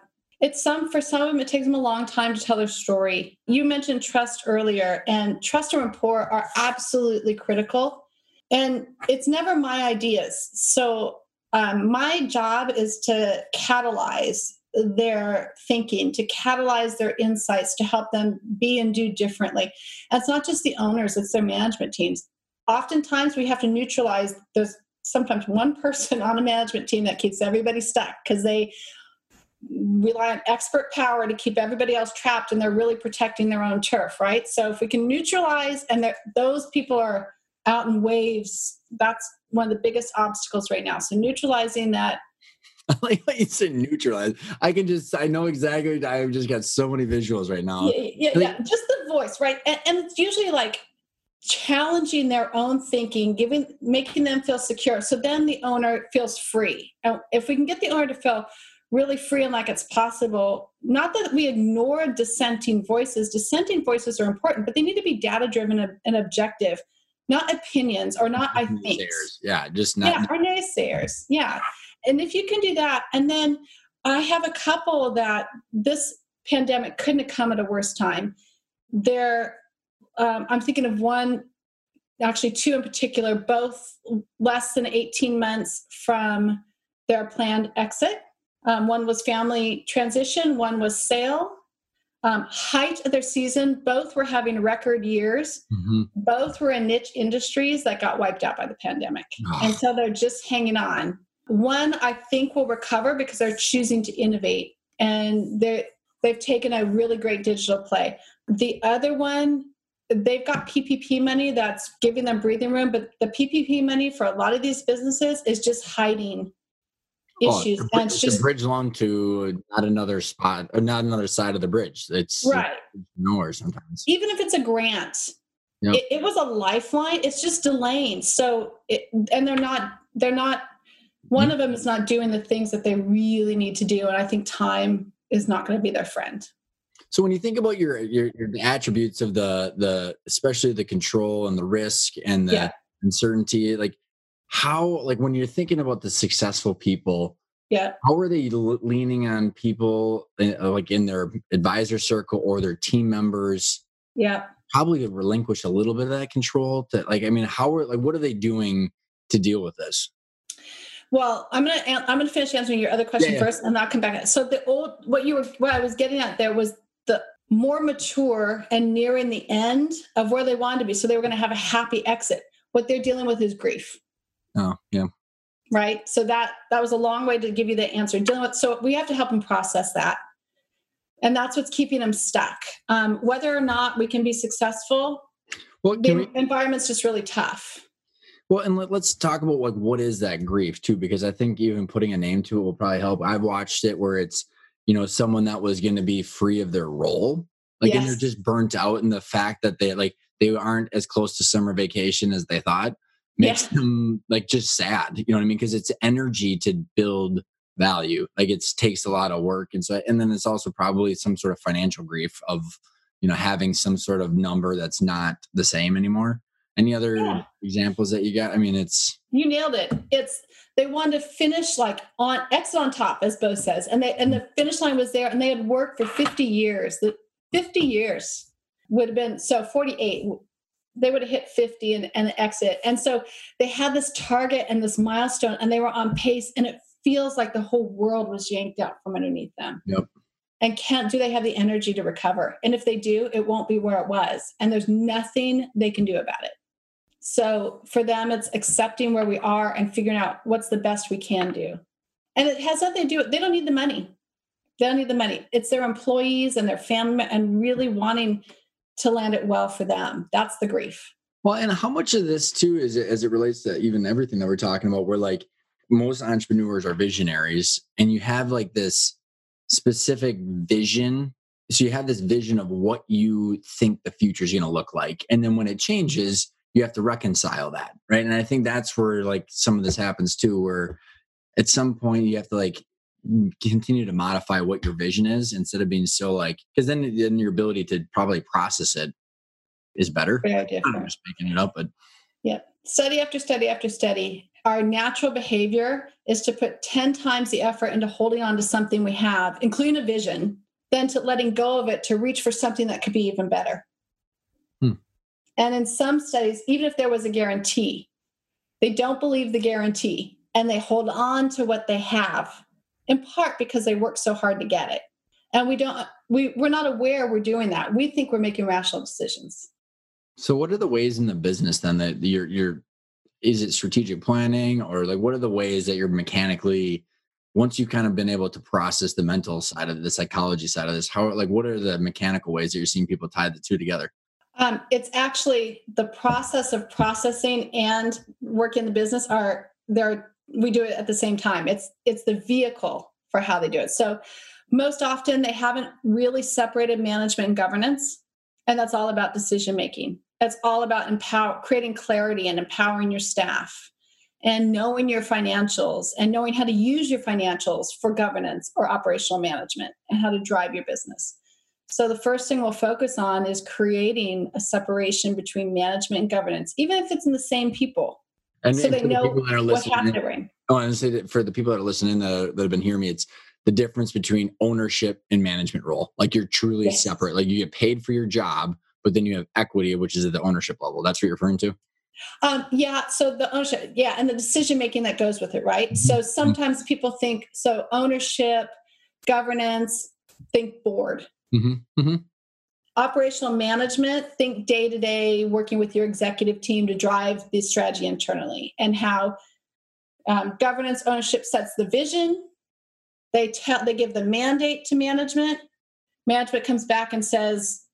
For some of them, it takes them a long time to tell their story. You mentioned trust earlier, and trust and rapport are absolutely critical. And it's never my ideas. So my job is to catalyze their thinking, to catalyze their insights, to help them be and do differently. And it's not just the owners, it's their management teams. Oftentimes we have to neutralize those. Sometimes one person on a management team that keeps everybody stuck because they rely on expert power to keep everybody else trapped and they're really protecting their own turf, right? So if we can neutralize and those people are out in waves, that's one of the biggest obstacles right now. So neutralizing that. I like how you said neutralize. I know exactly. I've just got so many visuals right now. Yeah. Just the voice, right? And it's usually like, challenging their own thinking, making them feel secure. So then the owner feels free. And if we can get the owner to feel really free and like it's possible. Not that we ignore dissenting voices. Dissenting voices are important, but they need to be data-driven and objective, not opinions or not I think. Yeah, just not. Yeah, or naysayers. Yeah. And if you can do that, and then I have a couple that this pandemic couldn't have come at a worse time. They're, I'm thinking of one, actually two in particular, both less than 18 months from their planned exit. One was family transition, one was sale. Height of their season, both were having record years. Mm-hmm. Both were in niche industries that got wiped out by the pandemic. Oh. And so they're just hanging on. One, I think, will recover because they're choosing to innovate. And they've taken a really great digital play. The other one, they've got PPP money that's giving them breathing room. But the PPP money for a lot of these businesses is just hiding issues. Oh, it's just a bridge loan to not another spot, or not another side of the bridge. It's right. Nowhere sometimes. Even if it's a grant, yep. it was a lifeline. It's just delaying. So, and they're not. One mm-hmm. of them is not doing the things that they really need to do, and I think time is not going to be their friend. So when you think about your attributes of the especially the control and the risk and the yeah. uncertainty, like. How, like when you're thinking about the successful people, yeah, how are they leaning on people like in their advisor circle or their team members? Yeah, probably relinquish a little bit of that control. That, like, I mean, what are they doing to deal with this? Well, I'm gonna finish answering your other question first, and I'll come back. So what I was getting at there was the more mature and nearing the end of where they wanted to be, so they were going to have a happy exit. What they're dealing with is grief. Oh, yeah. Right. So that was a long way to give you the answer. So we have to help them process that. And that's what's keeping them stuck. Whether or not we can be successful, environment's just really tough. Well, and let's talk about like what is that grief too, because I think even putting a name to it will probably help. I've watched it where it's, you know, someone that was going to be free of their role. Like, yes. And they're just burnt out in the fact that they aren't as close to summer vacation as they thought. Makes them like just sad, you know what I mean? Because it's energy to build value. Like it takes a lot of work, and so and then it's also probably some sort of financial grief of, you know, having some sort of number that's not the same anymore. Any other examples that you got? I mean, you nailed it. It's they wanted to finish like on exit on top, as Bo says, and the finish line was there, and they had worked for 50 years. The 50 years would have been 48. They would have hit 50 and exit. And so they had this target and this milestone and they were on pace, and it feels like the whole world was yanked out from underneath them. Yep. And do they have the energy to recover? And if they do, it won't be where it was. And there's nothing they can do about it. So for them, it's accepting where we are and figuring out what's the best we can do. And it has nothing to do with, they don't need the money. They don't need the money. It's their employees and their family and really wanting to land it well for them. That's the grief. Well, and how much of this too is as it relates to even everything that we're talking about, where like most entrepreneurs are visionaries and you have like this specific vision. So you have this vision of what you think the future is going to look like. And then when it changes, you have to reconcile that. Right. And I think that's where like some of this happens too, where at some point you have to like continue to modify what your vision is instead of being so like, because then your ability to probably process it is better. I'm just making it up, but yeah. Study after study after study. Our natural behavior is to put 10 times the effort into holding on to something we have, including a vision, than to letting go of it to reach for something that could be even better. And in some studies, even if there was a guarantee, they don't believe the guarantee and they hold on to what they have, in part because they work so hard to get it. And we're not aware we're doing that. We think we're making rational decisions. So what are the ways in the business then that is it strategic planning, or like, what are the ways that you're mechanically, once you've kind of been able to process the mental side of the psychology side of this, how, like, what are the mechanical ways that you're seeing people tie the two together? It's actually the process of processing and work in the business we do it at the same time. It's the vehicle for how they do it. So most often they haven't really separated management and governance. And that's all about decision-making. That's all about creating clarity and empowering your staff and knowing your financials and knowing how to use your financials for governance or operational management and how to drive your business. So the first thing we'll focus on is creating a separation between management and governance, even if it's in the same people. And so they know what's happening. I want to say that for the people that are listening, that have been hearing me, it's the difference between ownership and management role. Like you're truly separate. Like you get paid for your job, but then you have equity, which is at the ownership level. That's what you're referring to? Yeah. So the ownership, and the decision-making that goes with it, right? Mm-hmm. So sometimes people think, so ownership, governance, think board. Mm-hmm. Mm-hmm. Operational management, think day-to-day working with your executive team to drive the strategy internally, and how governance ownership sets the vision. They give the mandate to management. Management comes back and says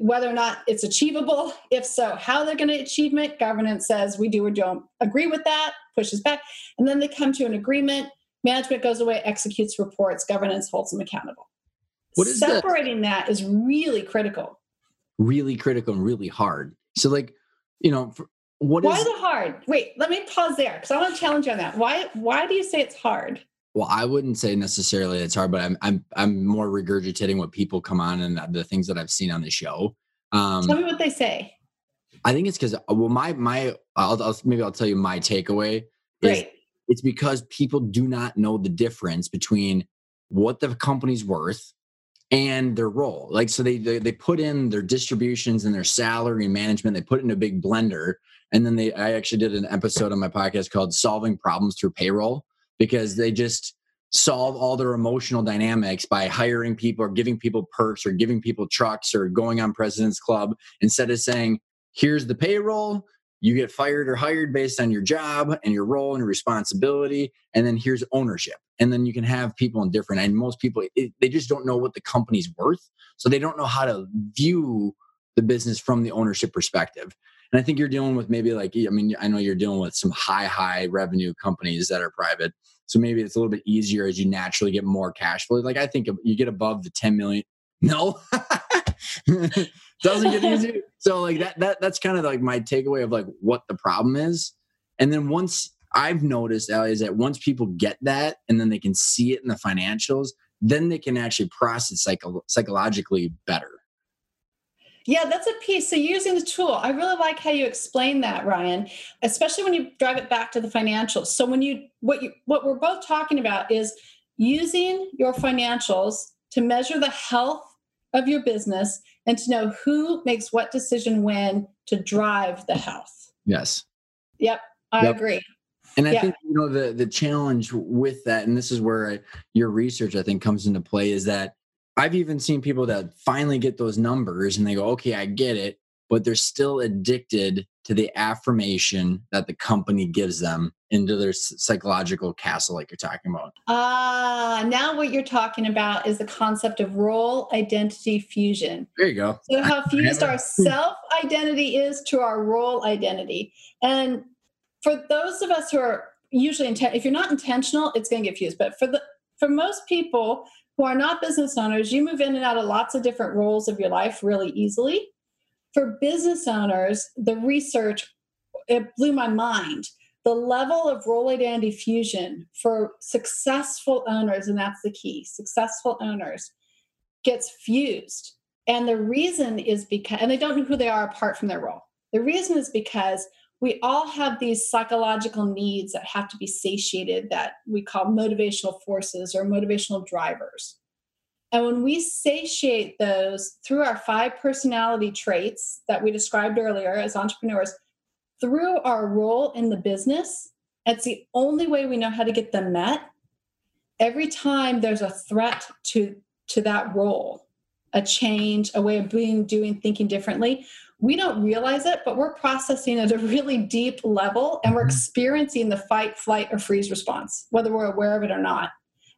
whether or not it's achievable. If so, how they're going to achieve it. Governance says we do or don't agree with that, pushes back. And then they come to an agreement. Management goes away, executes reports. Governance holds them accountable. Separating that is really critical. Really critical and really hard. So like, you know, why is it hard? Wait, let me pause there because I want to challenge you on that. Why do you say it's hard? Well, I wouldn't say necessarily it's hard, but I'm more regurgitating what people come on and the things that I've seen on the show. Tell me what they say. I think it's because, well, I'll tell you my takeaway. Great. It's because people do not know the difference between what the company's worth and their role. Like, so they put in their distributions and their salary and management, they put it in a big blender. And then I actually did an episode on my podcast called Solving Problems Through Payroll, because they just solve all their emotional dynamics by hiring people or giving people perks or giving people trucks or going on President's Club, instead of saying, here's the payroll, you get fired or hired based on your job and your role and your responsibility. And then here's ownership. And then you can have people in different. And most people, they just don't know what the company's worth. So they don't know how to view the business from the ownership perspective. And I think you're dealing with maybe like, I mean, I know you're dealing with some high revenue companies that are private. So maybe it's a little bit easier as you naturally get more cash flow. Like I think you get above the 10 million. No. Doesn't get easier. So like that's kind of like my takeaway of like what the problem is. And then once I've noticed, Allie, is that once people get that and then they can see it in the financials, then they can actually process psychologically better. Yeah, that's a piece. So using the tool, I really like how you explain that, Ryan, especially when you drive it back to the financials. So when what we're both talking about is using your financials to measure the health of your business and to know who makes what decision when to drive the health. Yes. Yep. I agree. And I think, you know, the challenge with that, and this is where your research, I think, comes into play, is that I've even seen people that finally get those numbers and they go, okay, I get it, but they're still addicted to the affirmation that the company gives them into their psychological castle, like you're talking about. Now what you're talking about is the concept of role identity fusion. There you go. So how fused our self-identity is to our role identity. And for those of us who are usually, if you're not intentional, it's going to get fused. But for most people who are not business owners, you move in and out of lots of different roles of your life really easily. For business owners, the research, it blew my mind. The level of role identity fusion for successful owners, and that's the key, successful owners, gets fused. And the reason is because, and they don't know who they are apart from their role. The reason is because we all have these psychological needs that have to be satiated that we call motivational forces or motivational drivers. And when we satiate those through our 5 personality traits that we described earlier as entrepreneurs, through our role in the business, that's the only way we know how to get them met. Every time there's a threat to that role, a change, a way of being, doing, thinking differently, we don't realize it, but we're processing at a really deep level and we're experiencing the fight, flight, or freeze response, whether we're aware of it or not.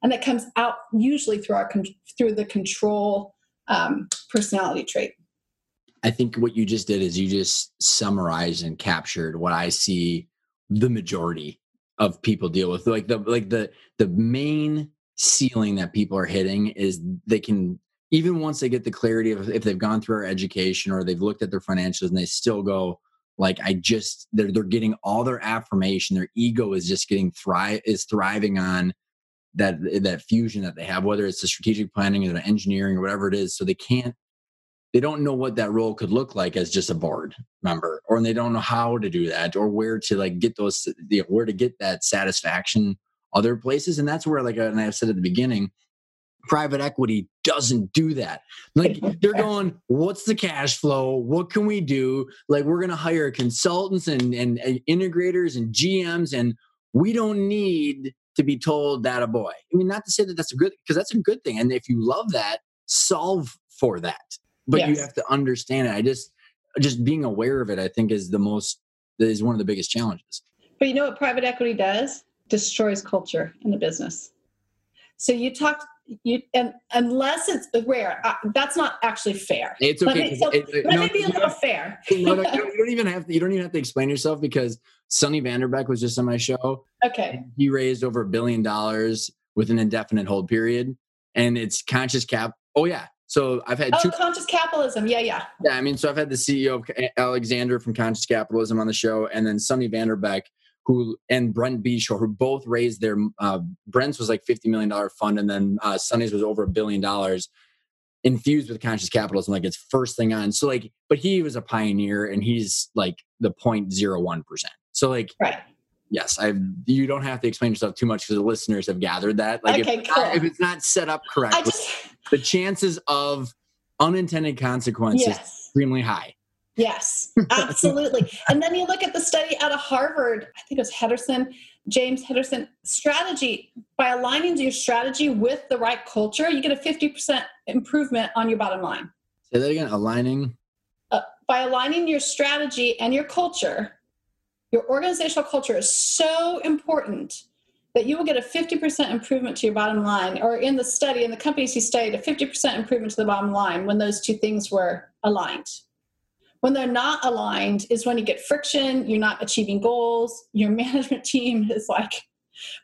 And that comes out usually through the control personality trait. I think what you just did is you just summarized and captured what I see the majority of people deal with. Like the main ceiling that people are hitting is they can, even once they get the clarity of if they've gone through our education or they've looked at their financials and they still go, Like I just, they're getting all their affirmation. Their ego is just getting thriving on that fusion that they have, whether it's the strategic planning or the engineering or whatever it is. So they don't know what that role could look like as just a board member, or they don't know how to do that or where to like get those, where to get that satisfaction other places. And that's where, like, and I said at the beginning, private equity doesn't do that. Like they're going, what's the cash flow? What can we do? Like we're going to hire consultants and integrators and GMs, and we don't need to be told that a boy. I mean, not to say that that's a good, because that's a good thing. And if you love that, solve for that. But yes, you have to understand it. I just being aware of it, I think, is one of the biggest challenges. But you know what private equity does? Destroys culture in the business. So and unless it's rare, that's not actually fair. It's okay. Fair. You don't even have to explain yourself, because Sonny Vanderbeck was just on my show. Okay. He raised over $1 billion with an indefinite hold period, and it's Conscious Cap. Oh yeah. So I've had Conscious Capitalism. Yeah. I mean, so I've had the CEO of Alexander from Conscious Capitalism on the show, and then Sonny Vanderbeck, and Brent B. Shaw, who both raised their, Brent's was like $50 million fund, and then Sonny's was over $1 billion, infused with Conscious Capitalism, like it's first thing on. So like, but he was a pioneer, and he's like the 0.01%. So like, right. Yes, you don't have to explain yourself too much, because the listeners have gathered that. Like okay, if it's not set up correctly, the chances of unintended consequences yes. extremely high. Yes, absolutely. And then you look at the study out of Harvard, I think it was James Henderson, strategy. By aligning your strategy with the right culture, you get a 50% improvement on your bottom line. Say that again, aligning? By aligning your strategy and your culture, your organizational culture is so important that you will get a 50% improvement to your bottom line, or in the study, in the companies he studied, a 50% improvement to the bottom line when those two things were aligned. When they're not aligned is when you get friction, you're not achieving goals, your management team is like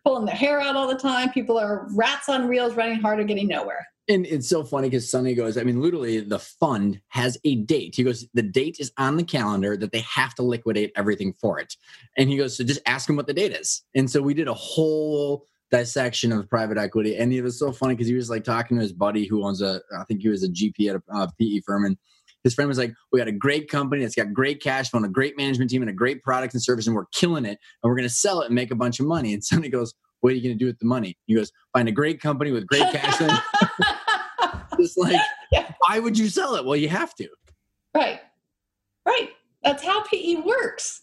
pulling their hair out all the time, people are rats on reels running harder, getting nowhere. And it's so funny because Sonny goes, I mean, literally the fund has a date. He goes, the date is on the calendar that they have to liquidate everything for it. And he goes, so just ask them what the date is. And so we did a whole dissection of private equity. And it was so funny because he was like talking to his buddy who owns I think he was a GP at a PE firm. And his friend was like, we got a great company that's got great cash flow and a great management team and a great product and service, and we're killing it, and we're going to sell it and make a bunch of money. And somebody goes, what are you going to do with the money? He goes, find a great company with great cash flow. Just like, yeah. Why would you sell it? Well, you have to. Right. That's how PE works.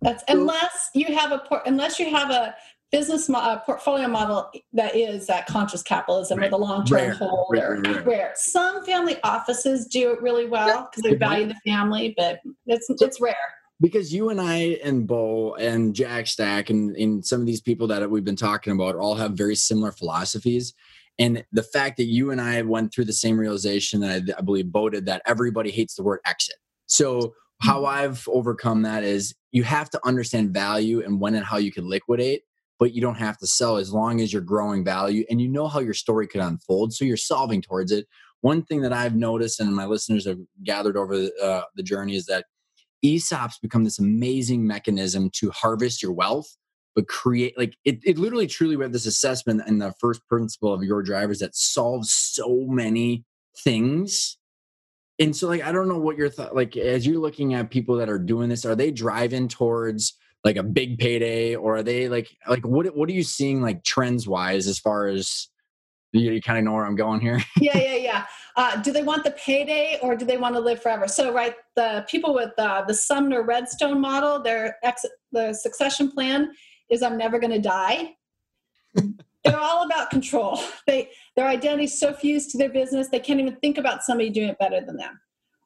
That's unless you have a business portfolio model that is that conscious capitalism with a long-term hold. Rare. Some family offices do it really well because they value the family, but it's rare. Because you and I and Bo and Jack Stack and some of these people that we've been talking about all have very similar philosophies. And the fact that you and I went through the same realization that I believe Bo did, that everybody hates the word exit. So how I've overcome that is you have to understand value and when and how you can liquidate, but you don't have to sell as long as you're growing value and you know how your story could unfold. So you're solving towards it. One thing that I've noticed and my listeners have gathered over the journey is that ESOPs become this amazing mechanism to harvest your wealth, but create like it literally truly, we have this assessment and the first principle of your drivers that solves so many things. And so like, I don't know what your thought, like as you're looking at people that are doing this, are they driving towards like a big payday, or are they like what are you seeing like trends wise as far as you kind of know where I'm going here? Yeah. Do they want the payday or do they want to live forever? So right, the people with the Sumner Redstone model, the succession plan is I'm never going to die. They're all about control. Their identity is so fused to their business they can't even think about somebody doing it better than them.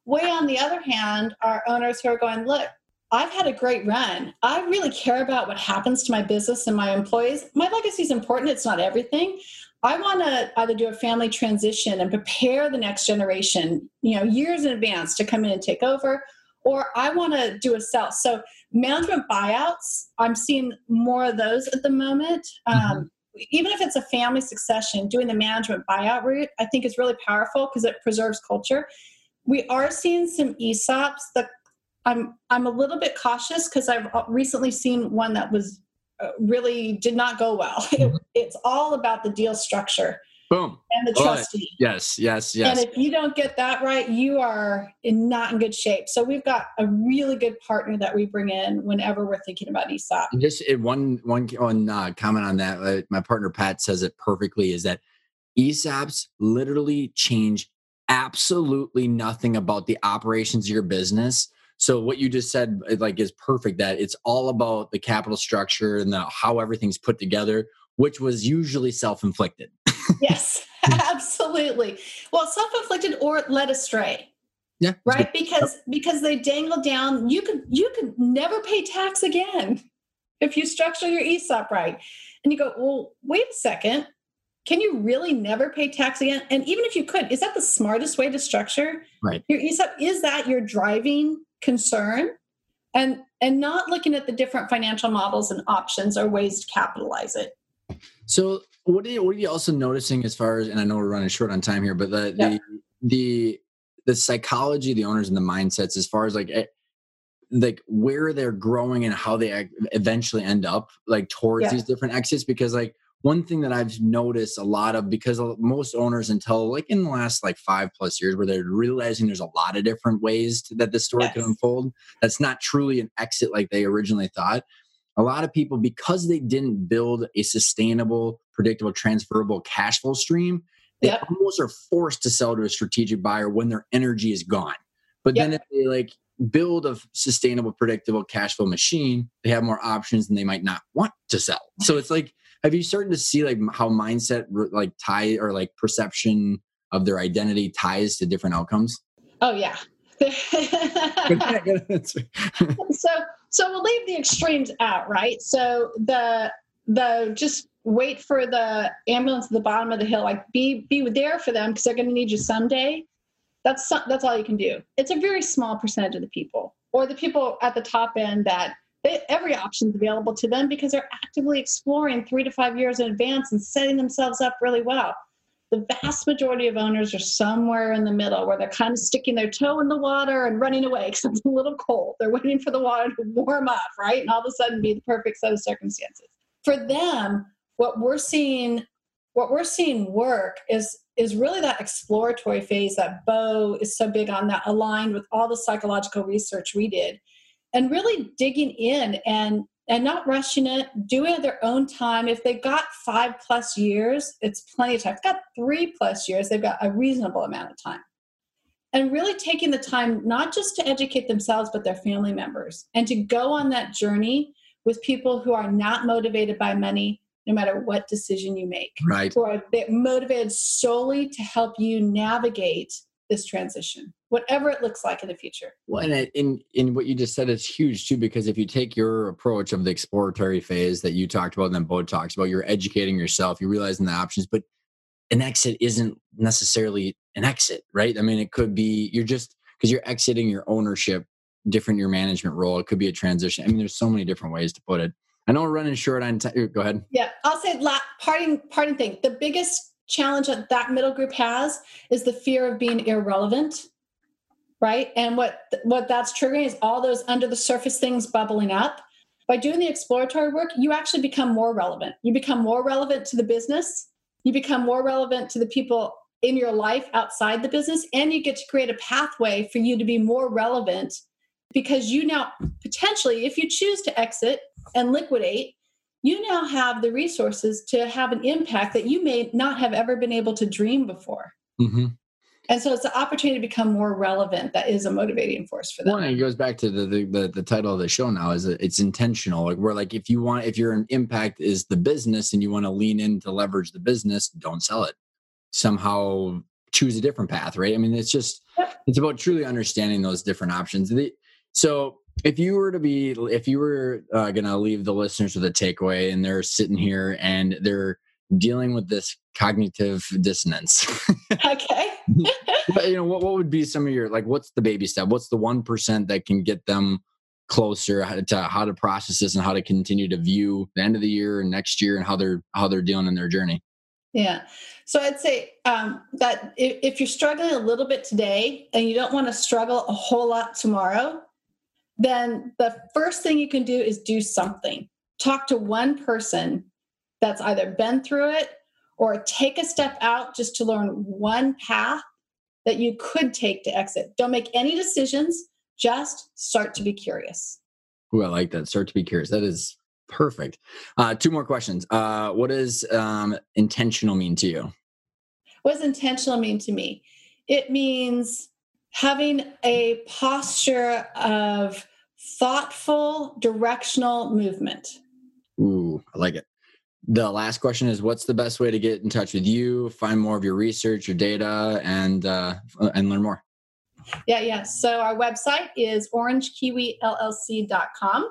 We on the other hand are owners who are going, look, I've had a great run. I really care about what happens to my business and my employees. My legacy is important. It's not everything. I want to either do a family transition and prepare the next generation, years in advance to come in and take over, or I want to do a sell. So management buyouts, I'm seeing more of those at the moment. Mm-hmm. Even if it's a family succession, doing the management buyout route, I think is really powerful because it preserves culture. We are seeing some ESOPs. The I'm a little bit cautious because I've recently seen one that was really did not go well. It's all about the deal structure. Boom. And the trustee. Yes. And if you don't get that right, you are not in good shape. So we've got a really good partner that we bring in whenever we're thinking about ESOP. And just one comment on that. My partner, Pat, says it perfectly, is that ESOPs literally change absolutely nothing about the operations of your business. So what you just said, like, is perfect, that it's all about the capital structure and how everything's put together, which was usually self-inflicted. Yes, absolutely. Well, self-inflicted or led astray. Yeah. Right? Because they dangle down. You could never pay tax again if you structure your ESOP right. And you go, well, wait a second. Can you really never pay tax again? And even if you could, is that the smartest way to structure your ESOP? Is that your driving concern? And not looking at the different financial models and options or ways to capitalize it. So what are you also noticing as far as, and I know we're running short on time here, but the psychology, the owners and the mindsets, as far as like where they're growing and how they eventually end up like towards these different exits? Because like one thing that I've noticed a lot of, because most owners until like in the last like 5+ years where they're realizing there's a lot of different ways that the story could unfold. That's not truly an exit like they originally thought. A lot of people, because they didn't build a sustainable, predictable, transferable cash flow stream, they almost are forced to sell to a strategic buyer when their energy is gone. But then if they like build a sustainable, predictable cash flow machine, they have more options and they might not want to sell. So it's like, have you started to see like how mindset like tie or like perception of their identity ties to different outcomes? Oh, yeah. Good answer. So we'll leave the extremes out, right? So the just wait for the ambulance at the bottom of the hill, like be there for them because they're going to need you someday. That's all you can do. It's a very small percentage of the people, or the people at the top end that every option is available to them because they're actively exploring 3 to 5 years in advance and setting themselves up really well. The vast majority of owners are somewhere in the middle where they're kind of sticking their toe in the water and running away because it's a little cold. They're waiting for the water to warm up, right? And all of a sudden be the perfect set of circumstances. For them, what we're seeing work is really that exploratory phase that Bo is so big on, that aligned with all the psychological research we did, and really digging in and not rushing it, doing it at their own time. If they've got 5+ years, it's plenty of time. If they've got 3+ years, they've got a reasonable amount of time. And really taking the time, not just to educate themselves, but their family members, and to go on that journey with people who are not motivated by money, no matter what decision you make. Right. Who are motivated solely to help you navigate this transition, whatever it looks like in the future. Well, and in what you just said is huge too, because if you take your approach of the exploratory phase that you talked about and then Bo talks about, you're educating yourself, you're realizing the options, but an exit isn't necessarily an exit, right? I mean, it could be, because you're exiting your ownership, different your management role, it could be a transition. I mean, there's so many different ways to put it. I know we're running short on time. Go ahead. Yeah, I'll say parting thing. The biggest challenge that middle group has is the fear of being irrelevant, right? And what that's triggering is all those under the surface things bubbling up. By doing the exploratory work, you actually become more relevant. You become more relevant to the business. You become more relevant to the people in your life outside the business, and you get to create a pathway for you to be more relevant, because you now potentially, if you choose to exit and liquidate, you now have the resources to have an impact that you may not have ever been able to dream before. Mm-hmm. And so it's the opportunity to become more relevant that is a motivating force for them. Well, and it goes back to the title of the show now, is it's intentional. Like we're like, if your impact is the business and you want to lean in to leverage the business, don't sell it. Somehow choose a different path, right? I mean, it's just, it's about truly understanding those different options. So if you were going to leave the listeners with a takeaway and they're sitting here and they're dealing with this cognitive dissonance. Okay. But, what would be some of your, like, what's the baby step? What's the 1% that can get them closer to how to process this and how to continue to view the end of the year and next year and how they're dealing in their journey? Yeah. So I'd say that if you're struggling a little bit today and you don't want to struggle a whole lot tomorrow, then the first thing you can do is do something. Talk to one person that's either been through it or take a step out just to learn one path that you could take to exit. Don't make any decisions. Just start to be curious. Ooh, I like that. Start to be curious. That is perfect. Two more questions. What does intentional mean to you? What does intentional mean to me? It means having a posture of thoughtful, directional movement. Ooh, I like it. The last question is, what's the best way to get in touch with you, find more of your research, your data, and learn more? Yeah. So our website is orangekiwillc.com.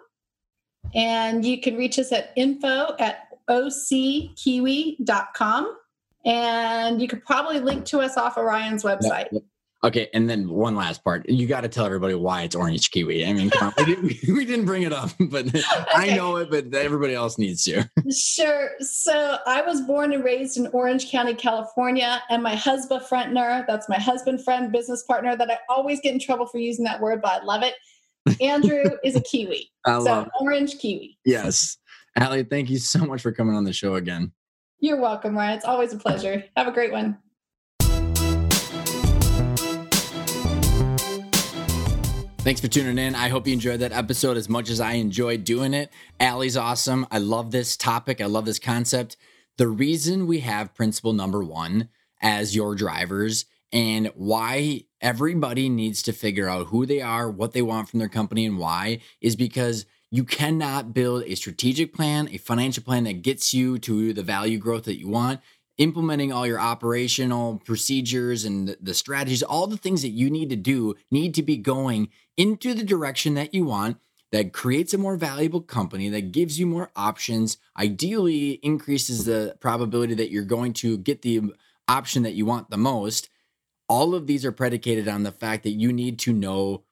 And you can reach us at info@ockiwi.com. And you could probably link to us off Orion's website. Yep. Okay. And then one last part. You got to tell everybody why it's Orange Kiwi. I mean, we didn't bring it up, but okay. I know it, but everybody else needs to. Sure. So I was born and raised in Orange County, California, and my husband, Frentner, that's my husband, friend, business partner that I always get in trouble for using that word, but I love it. Andrew is a Kiwi. So Orange Kiwi. Yes. Allie, thank you so much for coming on the show again. You're welcome, Ryan. It's always a pleasure. Have a great one. Thanks for tuning in. I hope you enjoyed that episode as much as I enjoyed doing it. Allie's awesome. I love this topic. I love this concept. The reason we have principle number one as your drivers and why everybody needs to figure out who they are, what they want from their company, and why is because you cannot build a strategic plan, a financial plan that gets you to the value growth that you want, implementing all your operational procedures and the strategies, all the things that you need to do need to be going into the direction that you want that creates a more valuable company, that gives you more options, ideally increases the probability that you're going to get the option that you want the most. All of these are predicated on the fact that you need to know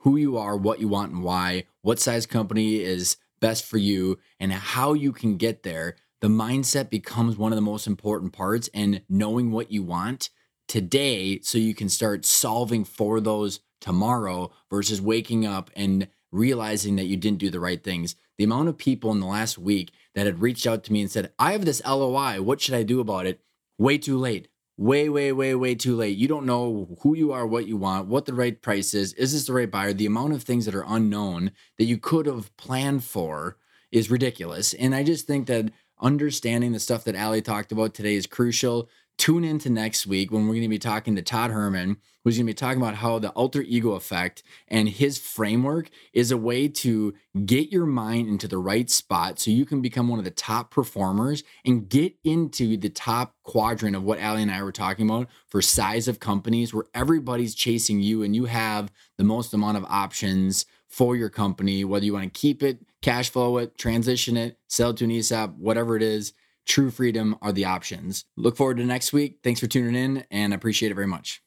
who you are, what you want and why, what size company is best for you, and how you can get there. The mindset becomes one of the most important parts, and knowing what you want today so you can start solving for those tomorrow versus waking up and realizing that you didn't do the right things. The amount of people in the last week that had reached out to me and said, I have this LOI, what should I do about it? Way too late. Way too late. You don't know who you are, what you want, what the right price is this the right buyer? The amount of things that are unknown that you could have planned for is ridiculous. And I just think that understanding the stuff that Allie talked about today is crucial. Tune into next week when we're going to be talking to Todd Herman, who's going to be talking about how the alter ego effect and his framework is a way to get your mind into the right spot so you can become one of the top performers and get into the top quadrant of what Allie and I were talking about for size of companies where everybody's chasing you and you have the most amount of options for your company, whether you want to keep it, cash flow it, transition it, sell it to an ESOP, whatever it is, true freedom are the options. Look forward to next week. Thanks for tuning in and I appreciate it very much.